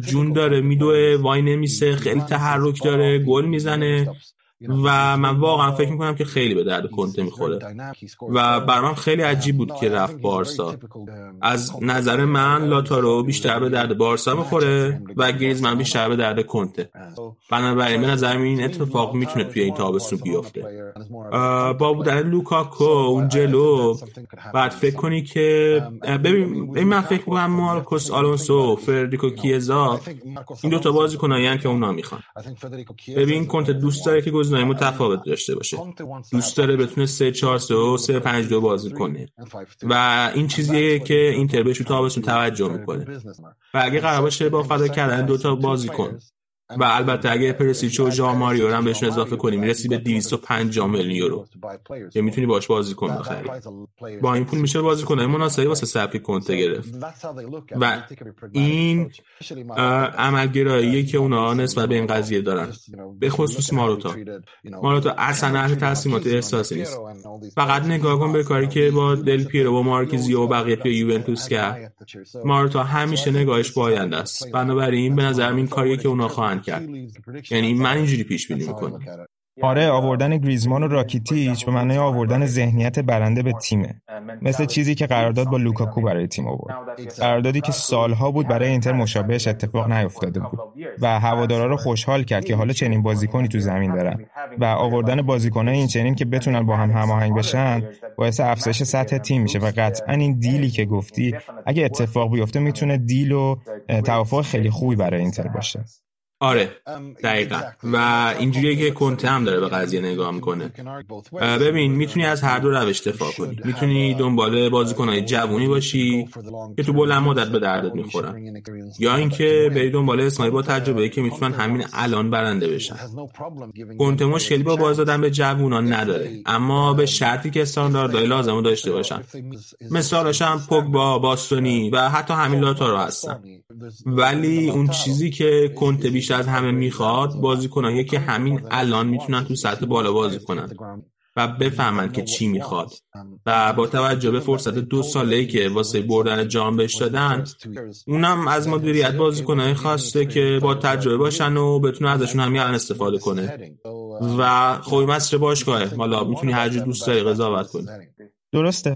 جون داره، میدوه، وای نمیسه، خیلی تحرک داره، گل میزنه و من واقعا فکر میکنم که خیلی به درد کنته میخوره و برام خیلی عجیب بود که رفت بارسا. از نظر من لاتارو بیشتر به درد بارسا میخوره و گریزمن بیشتر به درد کنته، بنابراین به نظر من این اتفاق میتونه توی این تابستون بیفته. با بودن لوکاکو اون جلو بعد فکر کنی که ببین من فکر میکنم مارکوس آلونسو، فردریکو کیزا، این دوتا بازیکنایی هستن که اونا میخوان. ببین کنته دوست داره که گزینه‌های متفاوت داشته باشه، دوست داره بتونه 3-4-3 و 3-5-2 بازی کنه و این چیزیه که اینتر بهش تابستون توجه میکنه و اگه قرار باشه با فدا کردن دوتا بازیکن و البته اگه پرسیچ و ژان ماریو هم بهشون اضافه کنیم میرسی به 250 میلیون یورو که میتونی باش بازیکن بخری. با این پول میشه بازیکن‌های مناسبی واسه سبک کنته گرفت و این عملگراییه که اونا نسبت به این قضیه دارن، به خصوص ماروتا اصلا اهل تصمیمات احساسی نیست. فقط نگاه کن به کاری که با دل پیرو و مارکیزیو و بقیه توی یوونتوس کرد. ماروتا همیشه نگاهش با آینده است، بنابراین به نظرم این کاریه که اونا خواهند کرد. یعنی من اینجوری پیش بینی میکنم. آره، آوردن گریزمان و راکیتیچ به معنی آوردن ذهنیت برنده به تیمه، مثل چیزی که قرارداد با لوکاکو برای تیم آورد، قراردادی که سالها بود برای اینتر مشابهش اتفاق نیفتاده بود و هوادارا رو خوشحال کرد که حالا چنین بازیکنی تو زمین دارن و آوردن بازیکنای این چنین که بتونن با هم هماهنگ بشن باعث افزایش سطح تیم میشه و قطعاً این دیلی که گفتی اگه اتفاق بیفته میتونه دیل و توافق خیلی خوبی برای اینتر باشه. آره دقیقا، و اینجوریه که کنته هم داره به قضیه نگاه میکنه. ببین میتونی از هر دو روش دفاع کنی، میتونی دنبال بازیکنهای جوونی باشی که تو بلند مدت به دردت میخورن، یا اینکه بری دنبال اسمایی با تجربه‌ای که میتونن همین الان برنده بشن. کنته مشکلی با باز دادن به جوونا نداره، اما به شرطی که استانداردهای لازمو داشته باشن. مثالش هم پوگبا، باستونی و حتی همین لاتارو هستن. ولی اون چیزی که کنته بیشتر از همه میخواد بازیکنایی که همین الان میتونن تو سطح بالا بازی کنن و بفهمن که چی میخواد و با توجه به فرصت 2 ساله‌ای که واسه بردن جام بهش دادن، اونم از مدیریت بازیکنایی خواسته که با تجربه باشن و بتونه ازشون همین الان استفاده کنه و خوبی مصر باشگاهه، حالا میتونی هر جور دوست داری قضاوت کنی. درسته.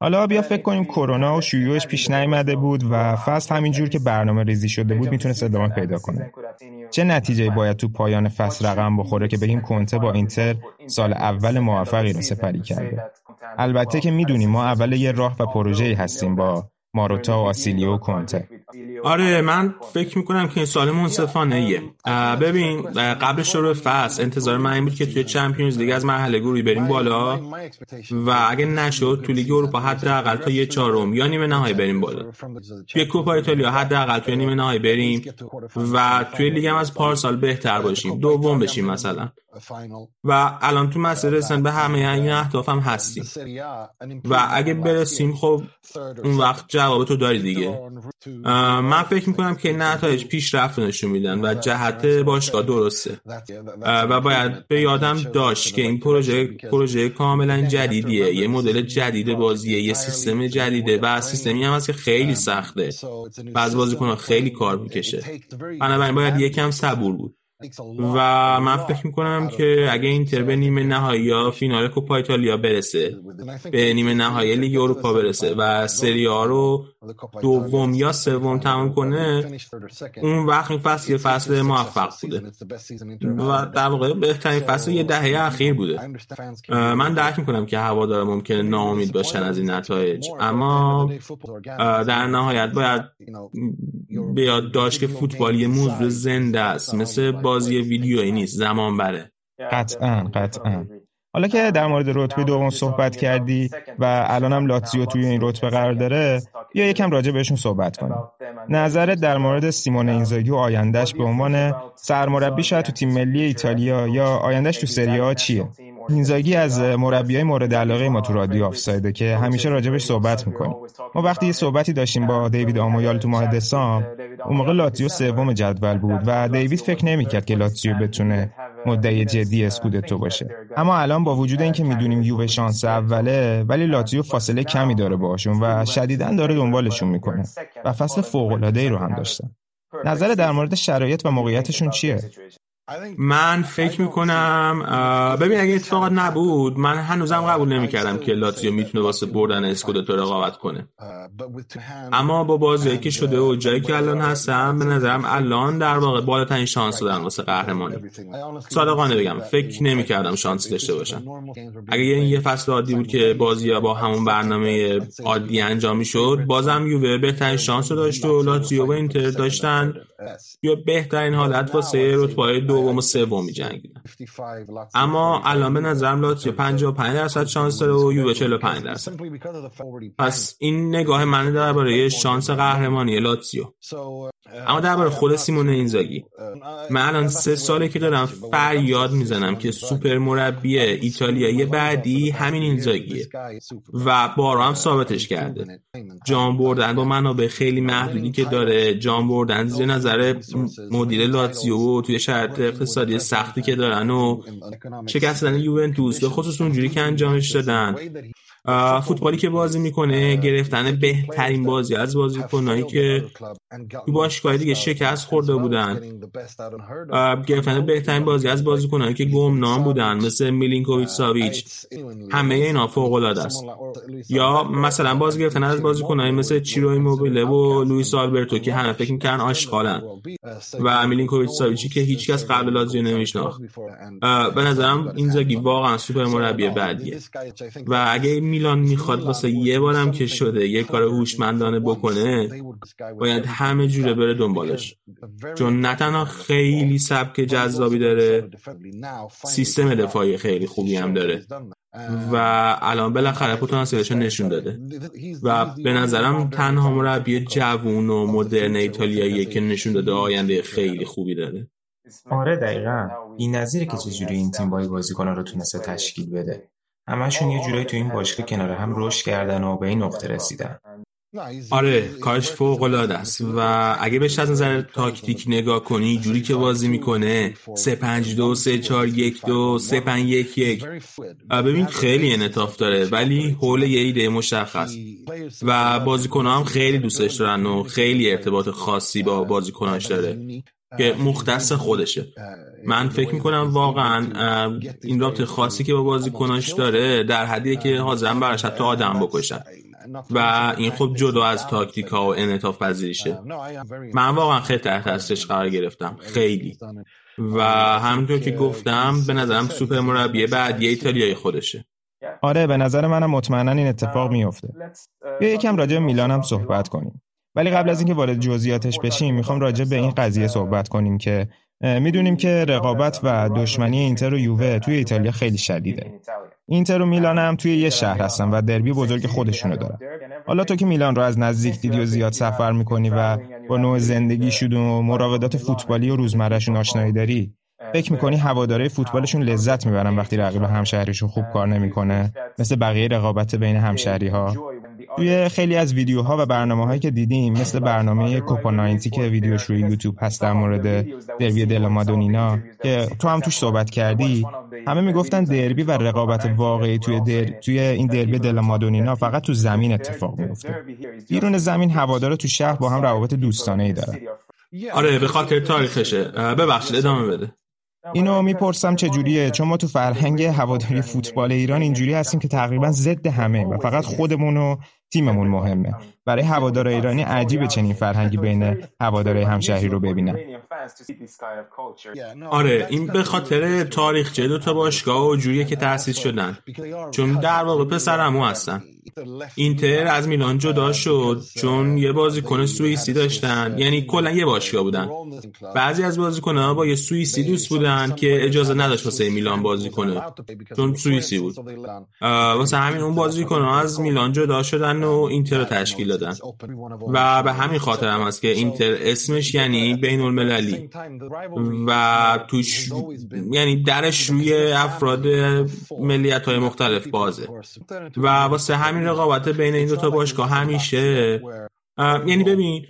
حالا بیا فکر کنیم کرونا و شیوعش پیش نیامده بود و فصل همینجور که برنامه ریزی شده بود میتونست ادامه پیدا کنه. چه نتیجه‌ای باید تو پایان فصل رقم بخوره که بگیم کنته با اینتر سال اول موفقی رو سپری کرده؟ البته که میدونیم ما اول یه راه و پروژه‌ای هستیم با ماروتا و آسیلیو و کنته. آره، من فکر میکنم که این سال منصفانه‌ایه. ببین قبل شروع فصل انتظار من این بود که توی چمپیونز لیگ از مرحله گروهی بریم بالا و اگه نشد تو لیگ اروپا حداقل تا یه چهارم یا نیمه نهایی بریم بالا، توی کوپا ایتالیا حداقل توی نیمه نهایی بریم و توی لیگ هم از پارسال بهتر باشیم، دوم بشیم مثلا. و الان تو مسیر رسیدن به همه این اهداف هم هستیم و اگه برسیم خب اون وقت جواب تو داری دیگه. من فکر میکنم که نتایج پیشرفت نشون میدن و جهت باشگاه درسته و باید به یادم داشت که این پروژه کاملا جدیدیه، یه مدل جدید بازیه، یه سیستم جدیده و سیستمی هم هست که خیلی سخته و از بازیکن‌ها خیلی کار میکشه، بنابراین باید یکم صبور بود و من فکر میکنم که اگه اینتر به نیمه نهایی یا فینال کوپا ایتالیا برسه، به نیمه نهایی لیگ اروپا برسه و سری آ رو دوم یا سوم تموم کنه، اون وقت این فصل یه فصل موفق بوده و در واقع بهترین فصل یه دهه اخیر بوده. من درک میکنم که هوادارا ممکنه ناامید باشن از این نتایج، اما در نهایت باید به یاد داشت که فوتبال یه موضوع زنده است، مثل بازی ویدیویی نیست، زمان بره. قطعاً. حالا که در مورد رتبه دوم صحبت کردی و الان هم لاتزیو توی این رتبه قرار داره، بیا یکم راجع بهشون صحبت کنیم. نظرت در مورد سیمون اینزاگی و آیندهش به عنوان سرمربی شاید تو تیم ملی ایتالیا یا آیندهش تو سری آ چیه؟ اینزاگی از مربیای مورد علاقه ما تو رادیو آفسایده که همیشه راجبش صحبت میکنیم. ما وقتی یه صحبتی داشتیم با دیوید آمویال تو ماه دسامبر، اون موقع لاتزیو سوم جدول بود و دیوید فکر نمی‌کرد که لاتزیو بتونه مدعی جدی اسکودتو باشه. اما الان با وجود اینکه میدونیم یووه شانس اوله، ولی لاتزیو فاصله کمی داره باهاشون و شدیداً داره دنبالشون میکنه و فصل فوق‌العاده‌ای رو هم داشتن. نظر در مورد شرایط و موقعیتشون چیه؟ من فکر میکنم ببین اگه اتفاقات نبود، من هنوزم قبول نمیکردم که لاتزیو میتونه واسه بردن اسکودتو رقابت کنه، اما با بازیایی که شده و جایی که الان هستم، به نظرم الان در واقع بالاترین شانس دارن واسه قهرمانی. صادقانه بگم فکر نمیکردم شانس داشته باشن. اگه یه فصل عادی بود که بازی‌ها با همون برنامه عادی انجام میشد، بازم یووه بهترین شانس داشت و لاتزیو و اینتر داشتن یا بهترین حالت واسه رتبه‌های دوم و سوم می‌جنگیدن. اما الان به نظرم لاتزیو 55% شانس داره و یووه 45%. پس این نگاه من درباره شانس قهرمانی لاتزیو. اما درباره خود سیمون اینزاگی، من الان 3 ساله که دارم فریاد میزنم که سوپر مربی ایتالیایی بعدی همین اینزاگیه و بارها هم ثابتش کرده. جام بردن با منابع خیلی محدودی که داره، جام بردن زیر نظر مدیر لاتزیو توی شرایط اقتصادی سختی که دارن و شکستن یوونتوس به خصوص اونجوری که انجامش دادن، فوتبالی که بازی میکنه، گرفتن بهترین بازی از بازیکنایی که تو باشگاه دیگه شکست خورده بودن، گرفتن بهترین بازی از بازیکنایی که گمنام بودن مثل میلینکوویچ ساویچ، همه اینا فوق العاده است. یا مثلا باز گرفتن از بازیکنایی مثل چیرو ایموبیله و لوئیس آلبرتو که همه فکر می‌کردن آشغالن و میلینکوویچ ساویچی که هیچکس قبل لاتزیو نمیشناخت. به نظرم اینزاگی واقعا سوپر مربی بعدیه و اگه میلان میخواد واسه یه بارم که شده یه کار هوشمندانه بکنه، باید همه جوره بره دنبالش، چون نه تنها خیلی سبک جذابی داره، سیستم دفاعی خیلی خوبی هم داره و الان بالاخره پتانسیلش نشون داده و به نظرم تنها مربی جوون و مدرن ایتالیاییه که نشون داده آینده خیلی خوبی داره. آره دقیقاً، این نظیره که چجوری این تیم با بازیکن‌ها رو تونسته تشکیل بده. همشون یه جورایی تو این باشگاه کنار هم رشد کردن و به این نقطه رسیدن. آره، کارش فوق‌العاده است و اگه بهش از نظر تاکتیک نگاه کنی، جوری که بازی میکنه 3-5-2 3-4-1-2 3-5-1-1 ببین خیلی انعطاف داره، ولی حول یه ایده مشخص و بازیکن‌ها هم خیلی دوستش دارن و خیلی ارتباط خاصی با بازیکناش داره که مختص خودشه. من فکر میکنم واقعا این رابطه خاصی که با بازیکناش داره در حدیه که حاضرن براش حتی آدم بکشن و این خب جدا از تاکتیک‌ها و انعطاف پذیریشه. من واقعا خیلی تحت تاثیرش قرار گرفتم، خیلی، و همونطور که گفتم به نظرم سوپر مربی بعدی ایتالیای خودشه. آره به نظر منم مطمئنا این اتفاق میفته. بیا یکم راجع به میلان هم صحبت کنیم، ولی قبل از اینکه وارد جزئیاتش بشیم میخوام راجع به این قضیه صحبت کنیم که میدونیم که رقابت و دشمنی اینتر و یووه توی ایتالیا خیلی شدیده. اینتر و میلان هم توی یه شهر هستن و دربی بزرگ خودشونو دارن. حالا تو که میلان رو از نزدیک دیدی و زیاد سفر میکنی و با نوع زندگیشون و مراودات فوتبالی و روزمرهشون آشنایی داری، فکر میکنی هواداره فوتبالشون لذت میبرن وقتی رقیب همشهریشون خوب کار نمیکنه مثل بقیه رقابت بین همشهری‌ها؟ توی خیلی از ویدیوها و برنامه‌هایی که دیدیم، مثل برنامه کوپا 90 که ویدیوش روی یوتیوب هست در مورد دربی دلا مادونینا که تو هم توش صحبت کردی، همه میگفتن دربی و رقابت واقعی توی این دربی دلا مادونینا فقط تو زمین اتفاق میفته. بیرون زمین هوادارا تو شهر با هم روابط دوستانه‌ای داره. آره، به خاطر تاریخشه. ببخشید، ادامه بده. اینو میپرسم چجوریه، چون ما تو فرهنگ هواداری فوتبال ایران اینجوری هستیم که تقریبا ضد همه و فقط خودمون و تیممون مهمه. برای هوادار ایرانی عجیبه چنین فرهنگی بین هوادارهای همشهری رو ببینم. آره، این به خاطر تاریخچه دو تا باشگاه و جوریه که تأسیس شدن، چون در واقع پسر عمو هستن. اینتر از میلان جدا شد چون یه بازیکن سوئیسی داشتن، یعنی کلا یه باشگاه بودن. بعضی از بازیکن‌ها با یه سوئیسی دوست بودن که اجازه نداشت واسه میلان بازی کنه چون سوئیسی بود. واسه همین اون بازیکن‌ها از میلان جدا شدن و اینتر رو تشکیل دادن و به همین خاطر هم است که اینتر اسمش یعنی بین‌المللی و توش یعنی درش روی افراد ملیت‌های مختلف بازه و واسه همین رقابت بین این دو تا باشگاه همیشه، یعنی ببین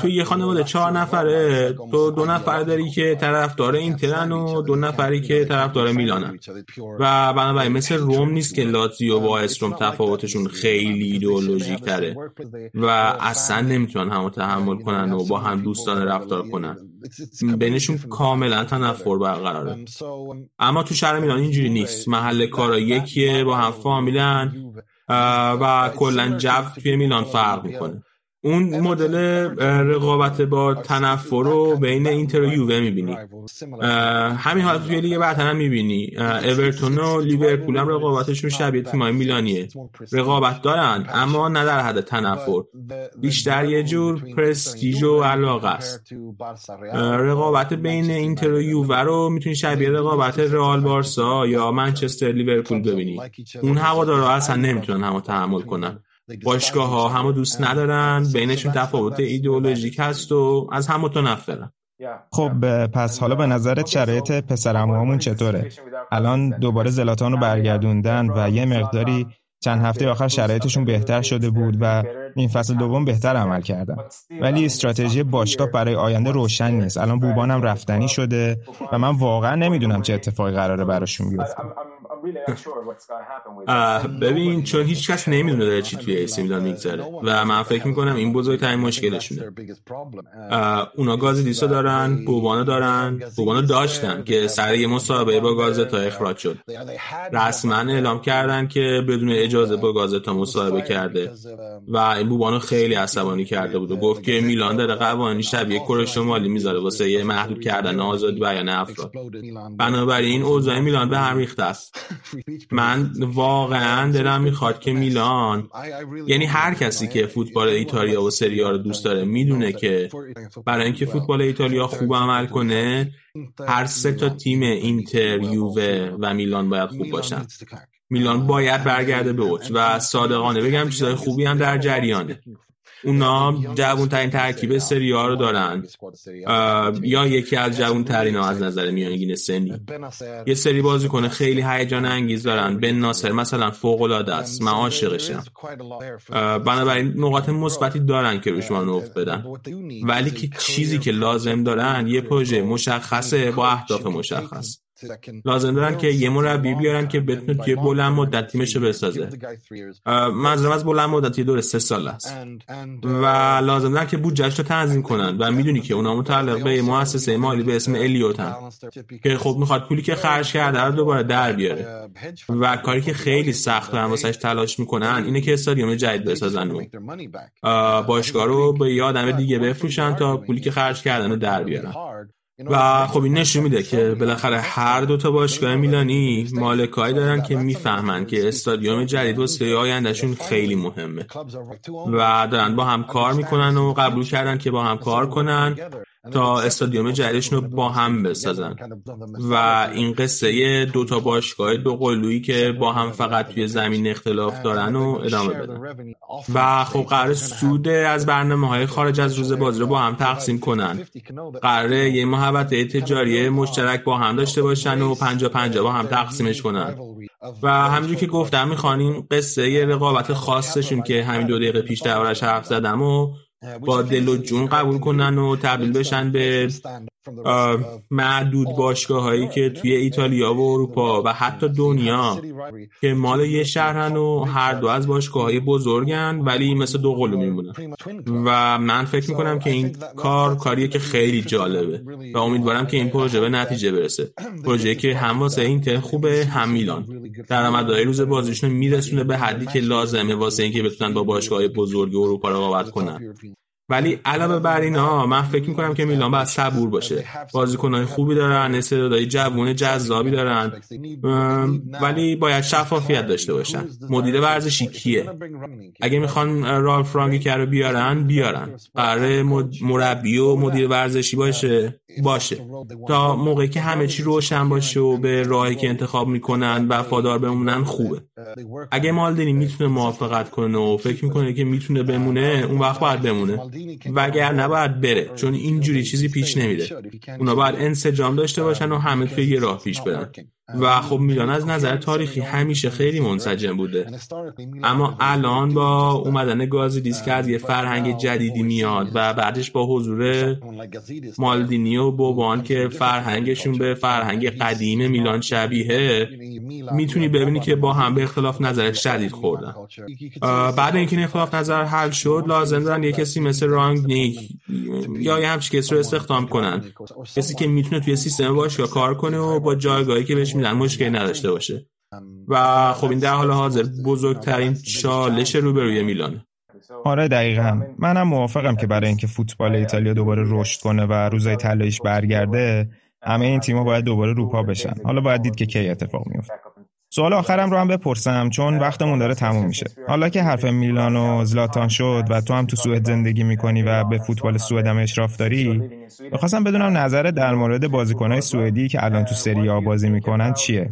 تو یه خانواده 4 نفره، تو 2 نفر داری که طرفدار اینترن و 2 نفری که طرفدار میلانن و بنابراین مثل روم نیست که لاتزیو با استروم تفاوتشون خیلی ایدئولوژیک تره و اصلا نمیتونن همو تحمل کنن و با هم دوستانه رفتار کنن. بینشون کاملا تنفر برقراره. اما تو شهر میلان اینجوری نیست، محل کارا یکیه، با هم فامیلن و کلن جو توی میلان فرق میکنه. اون مدل رقابت با تنفر رو بین اینتر و یووه میبینی، همین حالت توی لیگ برتر هم میبینی. اورتون و لیورپول هم رقابتشون شبیه تیمای میلانیه، رقابت دارن اما نه در حد تنفر، بیشتر یه جور پرستیژ و علاقه است. رقابت بین اینتر و یووه رو میتونی شبیه رقابت رئال بارسا یا منچستر لیورپول ببینی. اون هوادارا اصلا نمیتونن همو تحمل کنن، باشگاه ها همو دوست ندارن، بینشون تفاوت ایدئولوژیک هست و از هم متنفرن. خب پس حالا به نظرت شرایط پسرعموهامون چطوره؟ الان دوباره زلاتان رو برگردوندن و یه مقداری چند هفته آخر شرایطشون بهتر شده بود و این فصل دوم بهتر عمل کردن، ولی استراتژی باشگاه برای آینده روشن نیست. الان بوبانم رفتنی شده و من واقعا نمیدونم چه اتفاقی قراره براشون بیفته. ببین، چون هیچ کس نمیدونه داره چی توی ایسی میلان میگذره و من فکر میکنم این بزرگترین مشکلشونه. اونا گازیدیسا دارن، بوبانا داشتن که سر یه مسابقه با گازتا اخراج شد. رسما اعلام کردن که بدون اجازه با گازتا مسابقه کرده و این بوبانا خیلی عصبانی کرده بود و گفت که میلان داره قوانین شبیه کره شمالی میذاره واسه یه محدود کردن آزادی بیان افراد. بنابراین اوضاع میلان به هم ریخته است. من واقعا دلم میخواد که میلان، یعنی هر کسی که فوتبال ایتالیا و سری آ رو دوست داره میدونه که برای اینکه فوتبال ایتالیا خوب عمل کنه هر سه تا تیم اینتر، یووه و میلان باید خوب باشن. میلان باید برگرده به اوج و صادقانه بگم چیزای خوبی هم در جریانه. اونا جوان‌ترین ترکیب سری آ رو دارن یا یکی از جوان‌ترین‌ها از نظر میانگین سنی. یه سری بازیکن خیلی هیجان انگیز دارن، بن ناصر مثلا فوق‌العاده است، من عاشقشم. بنابراین نقاط مثبتی دارن که روش ما نفت بدن، ولی که چیزی که لازم دارن یه پروژه مشخصه با اهداف مشخص. لازم دارن که یه مربی بیارن که بتونه توی بلند مدت تیمشو بسازه. منظورم از بلند مدتی دور 3 سال است و لازم دارن که بودجه‌اش رو تنظیم کنن و میدونی که اونا متعلق به مؤسسه مالی به اسم الیوتن که خب میخواد پولی که خرج کرده رو دوباره در بیاره و کاری که خیلی سخت دارن واسش تلاش میکنن اینه که استادیوم جدید بسازن و باشگاه رو به یه آدم دیگه بفروشن تا پولی که خرج کردن رو در بیارن. و خب این نشون میده که بالاخره هر دو تا باشگاه میلانی مالکایی دارن که میفهمن که استادیوم جدید واسه آیندهشون خیلی مهمه و دارن با هم کار میکنن و قبول کردن که با هم کار کنن تا استادیوم جدیدشون رو با هم بسازن و این قصه دوتا باشگاه دوقلویی که با هم فقط توی زمین اختلاف دارن و ادامه بدن و خب قراره سود از برنامه‌های خارج از روز بازی رو با هم تقسیم کنن، قراره یه محوطه تجاری مشترک با هم داشته باشن و 50-50 با هم تقسیمش کنن و همونجوری که گفتم میخوان این قصه رقابت خاصشون که همین 2 دقیقه پیش دربارش حرف زدم و با دل و جون قبول کنن و تبدیل بشن به معدود باشگاه هایی که توی ایتالیا و اروپا و حتی دنیا که مال یه شهرن و هر دو از باشگاه های بزرگن ولی مثل دو قلو میمونن و من فکر میکنم که این کار کاریه که خیلی جالبه و امیدوارم که این پروژه به نتیجه برسه، پروژه که هم واسه اینتر خوبه هم میلان، درآمدهای روز بازیشون میرسونه به حدی که لازمه واسه اینکه بتونن با باشگاه های بزرگ اروپا رقابت کنن. ولی علاوه بر اینا من فکر میکنم که میلان باید صبور باشه، بازیکنهای خوبی دارن، استعدادهای جوون جذابی دارن ولی باید شفافیت داشته باشن. مدیر ورزشی کیه؟ اگه میخوان رالف رانگیک رو بیارن، قراره مربی و مدیر ورزشی باشه تا موقعی که همه چی روشن باشه و به راهی که انتخاب میکنن وفادار بمونن خوبه. اگه مالدینی میتونه موافقت کنه و فکر میکنه که میتونه بمونه اون وقت باید بمونه، وگرنه باید بره، چون اینجوری چیزی پیش نمیره. اونا باید انسجام داشته باشن و همه توی یه راه پیش برن و خب میلان از نظر تاریخی همیشه خیلی منسجم بوده، اما الان با اومدن گازیدیس که از یه فرهنگ جدیدی میاد و بعدش با حضور مالدینی و بوبان که فرهنگشون به فرهنگ قدیم میلان شبیهه، میتونی ببینی که با هم به اختلاف نظر شدید خوردن. بعد اینکه این اختلاف نظر حل شد لازم دارن یه کسی مثل رانگنیک یا یه همچین کسی رو استخدام کنن، کسی که میتونه توی سیستم باشگاه کار کنه و با جایگاهی که بهش میدن مشکلی نداشته باشه و خب این در حال حاضر بزرگترین چالش روبروی میلانه. آره دقیقاً، منم موافقم که برای اینکه فوتبال ایتالیا دوباره رشد کنه و روزای طلاییش برگرده همه این تیم‌ها باید دوباره روپا بشن. حالا باید دید که کی اتفاق میفته. سوال آخرم رو هم بپرسم چون وقتمون داره تموم میشه. حالا که حرف میلان و زلاتان شد و تو هم تو سوئد زندگی میکنی و به فوتبال سوئد هم اشراف داری، می‌خواستم بدونم نظرت در مورد بازیکن‌های سوئدی که الان تو سری آ بازی میکنن چیه؟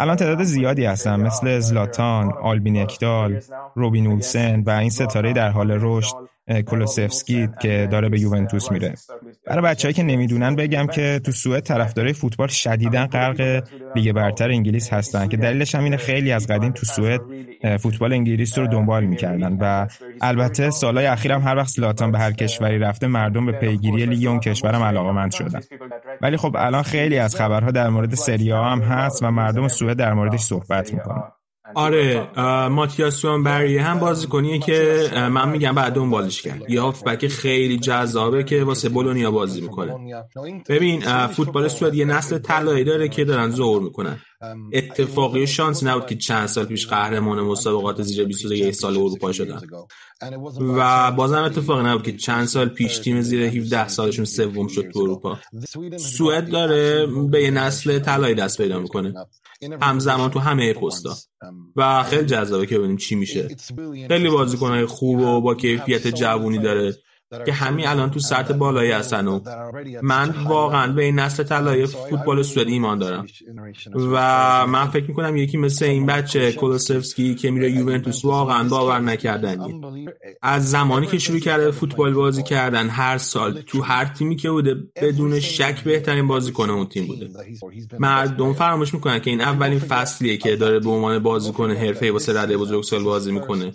الان تعداد زیادی هستن مثل زلاتان، آلبین اکتال، روبین اولسن و این ستاره در حال رشد کولوسفسکی که داره به یوونتوس میره. برای بچه‌ای که نمیدونن بگم که تو سوئد طرفدارای فوتبال شدیداً غرق لیگ برتر انگلیس هستن که دلیلش همینه خیلی از قدیم تو سوئد فوتبال انگلیس رو دنبال میکردن و البته سالهای اخیرم هر وقت زلاتان به هر کشوری رفته مردم به پیگیری لیگ اون کشورم علاقه‌مند شدن. ولی خب الان خیلی از خبرها در مورد سری آ هم هست و مردم سوئد در موردش صحبت میکنن. آره، ماتیاس سوانبری هم بازیکنیه که من میگم بعد دنبالش کرد. یه هافبک خیلی جذابه که واسه بولونیا بازی میکنه. ببین فوتبال سوئد یه نسل طلایی داره که دارن ظهور میکنن. اتفاقی و شانسی نبود که چند سال پیش قهرمان مسابقات زیر 21 سال اروپا شدن و بازم اتفاقی نبود که چند سال پیش تیم زیر 17 سالشون سوم شد تو اروپا. سوئد داره به یه نسل طلایی دست پیدا میکنه همزمان تو همه پست‌ها و خیلی جذابه که ببینیم چی میشه. خیلی بازیکن‌های خوب و با کیفیت جوونی داره که همین الان تو سطح بالایی هستن و من واقعا به این نسل طلایی فوتبال سوئد ایمان دارم و من فکر میکنم یکی مثل این بچه کولوسفسکی که میره یوونتوس واقعا باور نکردنیه. از زمانی که شروع کرده فوتبال بازی کردن هر سال تو هر تیمی که بوده بدون شک بهترین بازیکن اون تیم بوده. مردم فراموش میکنن که این اولین فصلیه که داره به عنوان بازیکن حرفه‌ای واسه رده بزرگسال بازی میکنه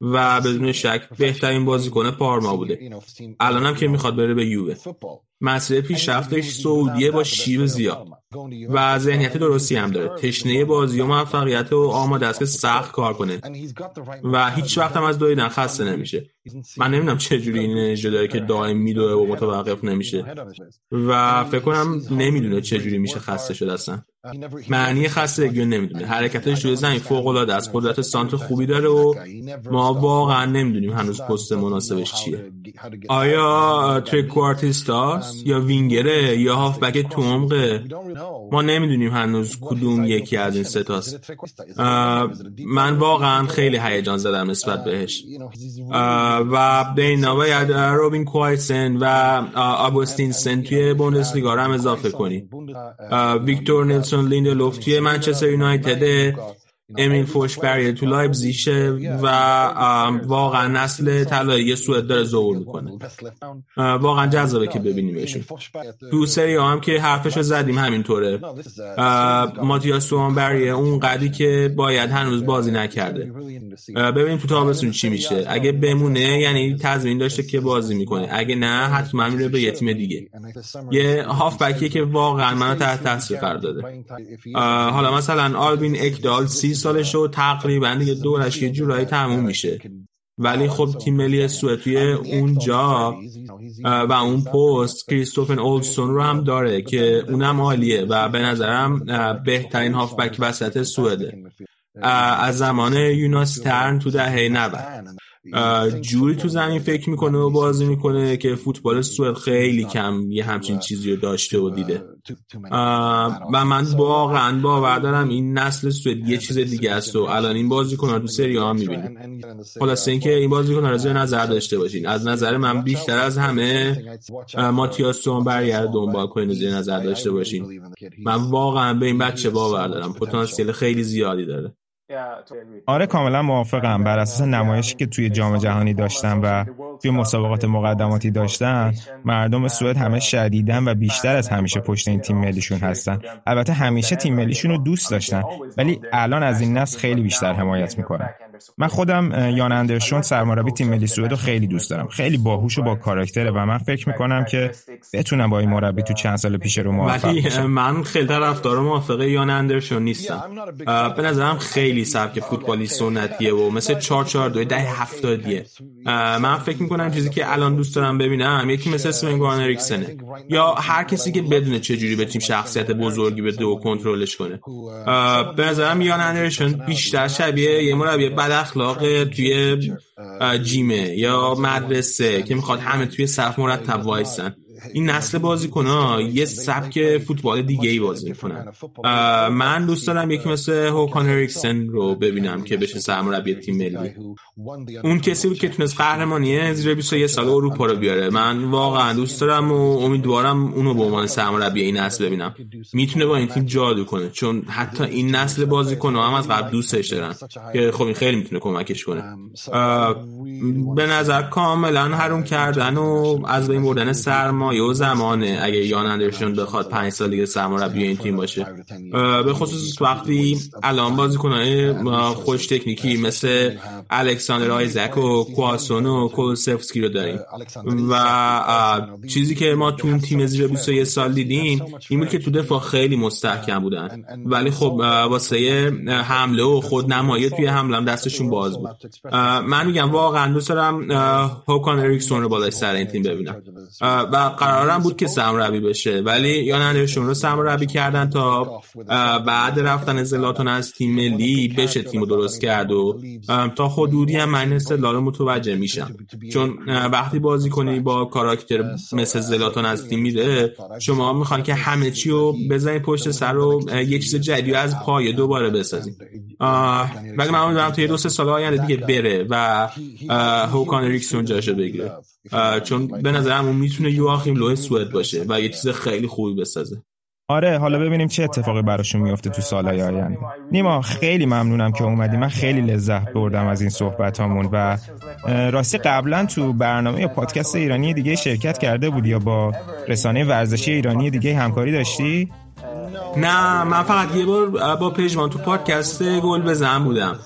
و بدون شک بهترین بازیکن پارما بوده. الانم که میخواد بره به یووه، مسیر پیشرفتش سعودیه با شیب زیاد و ذهنیت درستی هم داره، تشنه بازی و موفقیت و آماده است که سخت کار کنه و هیچ وقت هم از دویدن خسته نمیشه. من نمیدونم چه جوری این انرژی داره که دائم میدوه و متوقف نمیشه و فکر کنم نمیدونه چه جوری میشه خسته شد اصلا. معنی خستگی رو نمیدونه. حرکتش توی زمین فوق العاده است، قدرت سانتر خوبی داره و ما واقعا نمیدونیم هنوز پست مناسبش چیه. آیا تریکوارتیستاست یا وینگره یا هافبک تو عمق؟ ما نمیدونیم هنوز کدوم یکی از این سه تاست. من واقعا خیلی هیجان زدم نسبت بهش. و بین‌نامه روبین کوایسن و آگوستین سن توی بوندسلیگا رو هم اضافه کنیم. ویکتور نلسون لیندلوف توی منچستر یونایتد، امیل فوشبری تو لایپزیشه و واقعا نسل طلایی سوئد داره ظهور میکنه. واقعا جذابه که ببینیمشون. تو سری هم که حرفشو زدیم همینطوره. ماتیاس سوانبری اون قدی که باید هنوز بازی نکرده. ببینیم تو تابستون چی میشه. اگه بمونه یعنی تضمین داشته که بازی میکنه، اگه نه حتما میره به یه تیم دیگه. یه هافبکیه که واقعا منو تحت تاثیر قرار داده. حالا مثلا آلبین اکدال 30 سالشه، تقریبا دیگه دورش یه جورایی تموم میشه، ولی خب تیم ملی سوئد توی اونجا و اون پست کریستوفن اولسون رو هم داره که اونم عالیه و به نظرم بهترین هافبک وسط سوئده از زمان یوناس ترن تو دهه 90. جوری تو زمین فکر میکنه و بازی میکنه که فوتبال سوئد خیلی کم یه همچین چیزی رو داشته و دیده و من واقعا باور دارم این نسل سوئد یه چیز دیگه است و الان این بازیکن‌ها تو سری آ هم می‌بینیم. خلاصه اینکه این بازیکن‌ها رو زیر نظر داشته باشین. از نظر من بیشتر از همه ماتیاس سومبرگ رو دنبال کنین و زیر نظر داشته باشین. من واقعا به این بچه باور دارم، پتانسیل خیلی زیادی داره. آره کاملا موافقم. بر اساس نمایشی که توی جام جهانی داشتن و توی مسابقات مقدماتی داشتن، مردم سوئد همه شدیدن و بیشتر از همیشه پشت این تیم ملیشون هستن. البته همیشه تیم ملیشون رو دوست داشتن، ولی الان از این نسل خیلی بیشتر حمایت میکنن. من خودم یان اندرسون سرمربی تیم ملی سوئد رو خیلی دوست دارم. خیلی باهوش و با کاراکتره و من فکر میکنم که بتونم با این مربی تو چند سال پیش رو موفق بشم. من خیلی طرفدار موافقه یان اندرسون نیستم. به نظرم خیلی سبک فوتبالی سنتیه و مثل 4-4-2 دهه 70. من فکر میکنم چیزی که الان دوست دارم ببینم یکی مثل سوئن گانریکسن یا هر کسی که بدونه چجوری به تیم شخصیت بزرگی بده و کنترلش کنه. به نظرم یان اندرسون بیشتر شبیه یه مربی اخلاق توی جیمه یا مدرسه که میخواد همه توی صف مرتب وایسن. این نسل بازیکن‌ها یه سبک فوتبال دیگه‌ای بازی می‌کنن. من دوست دارم یکی مثل هوکان اریکسن رو ببینم که بشه سرمربی تیم ملی. اون کسی بود که تونست قهرمانی زیر 21 سال اروپا رو بیاره. من واقعا دوست دارم و امیدوارم اونو به عنوان سرمربی این نسل ببینم. میتونه با این تیم جادو کنه، چون حتی این نسل بازیکن‌ها هم از قبل دوستش دارن که خب این خیلی میتونه کمکش کنه. به نظر کاملا حروم کردن و از بین بردن سرما یه زمانه اگه یان اندرسون بخواد 5 سال دیگه سرمربی این تیم باشه، به خصوص وقتی الان بازیکن‌های خوش تکنیکی مثل الکساندر آیزک و کواسون و کولوسفسکی رو داریم و چیزی که ما تو تیم زیر 21 سال دیدیم این بود که تو دفاع خیلی مستحکم بودن، ولی خب واسه حمله و خودنمایی توی حمله هم دستشون باز بود. من میگم واقعا دوست دارم هوکان اریکسون رو بالای سر این تیم ببینم و قرارم بود که سرمربی بشه، ولی یان اندرسون رو سرمربی کردن تا بعد رفتن زلاتان از تیم ملی بشه تیمو درست کرد و تا حدودی هم من استدلال متوجه میشم، چون وقتی بازی کنی با کاراکتر مثل زلاتان از تیم میره شما میخوان که همه چی رو بزنید پشت سر و یه چیز جدید از پایه دوباره بسازید. ولی من امیدوارم تا 2-3 سال آینده دیگه بره و هوکان اریکسون جاشو بگیره، چون به نظرم اون میتونه یواخیم لوئ سوئد باشه و یه چیز خیلی خوبی بسازه. آره حالا ببینیم چه اتفاقی براشون میفته تو سالهای آینده. نیما خیلی ممنونم که اومدی، من خیلی لذت بردم از این صحبتامون و راستی قبلا تو برنامه یا پادکست ایرانی دیگه شرکت کرده بودی یا با رسانه ورزشی ایرانی دیگه همکاری داشتی؟ نه من فقط یه بار با پژمان تو پادکست گل بزن بودم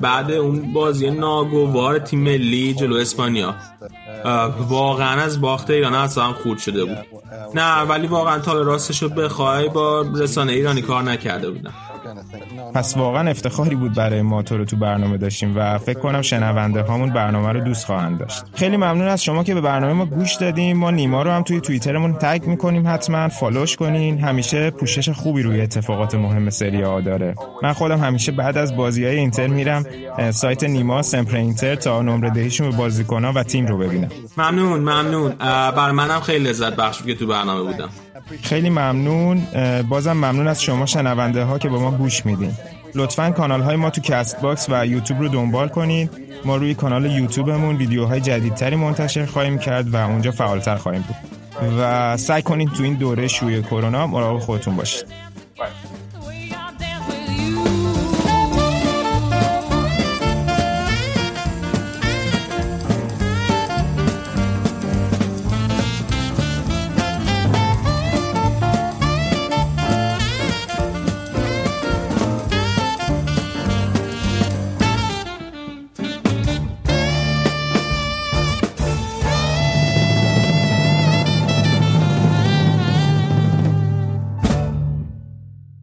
بعد اون بازی ناگوار تیم ملی جلو اسپانیا. واقعا از باخت ایران اصلا خورد شده بود. نه ولی واقعا تا راستشو بخوای با رسانه ایرانی کار نکرده بودم. پس واقعا افتخاری بود برای ما تو رو تو برنامه داشتیم و فکر کنم شنونده هامون برنامه رو دوست خواهند داشت. خیلی ممنون از شما که به برنامه ما گوش دادیم. ما نیما رو هم توی توییترمون تگ میکنیم، حتما فالوش کنین. همیشه پوشش خوبی روی اتفاقات مهم سری آ داره. من خودم همیشه بعد از بازی‌های اینتر میرم سایت نیما سمپر اینتر تا نمره دهیشون به بازیکن‌ها و تیم رو ببینم. ممنون. برای منم خیلی لذت بخش بود که تو برنامه بودم. خیلی ممنون. بازم ممنون از شما شنونده ها که با ما گوش میدین. لطفاً کانال‌های ما تو کست باکس و یوتیوب رو دنبال کنید. ما روی کانال یوتیوبمون ویدیوهای جدیدتری منتشر خواهیم کرد و اونجا فعالتر خواهیم بود و سعی کنید تو این دوره شیوع کرونا مراقب خودتون باشید.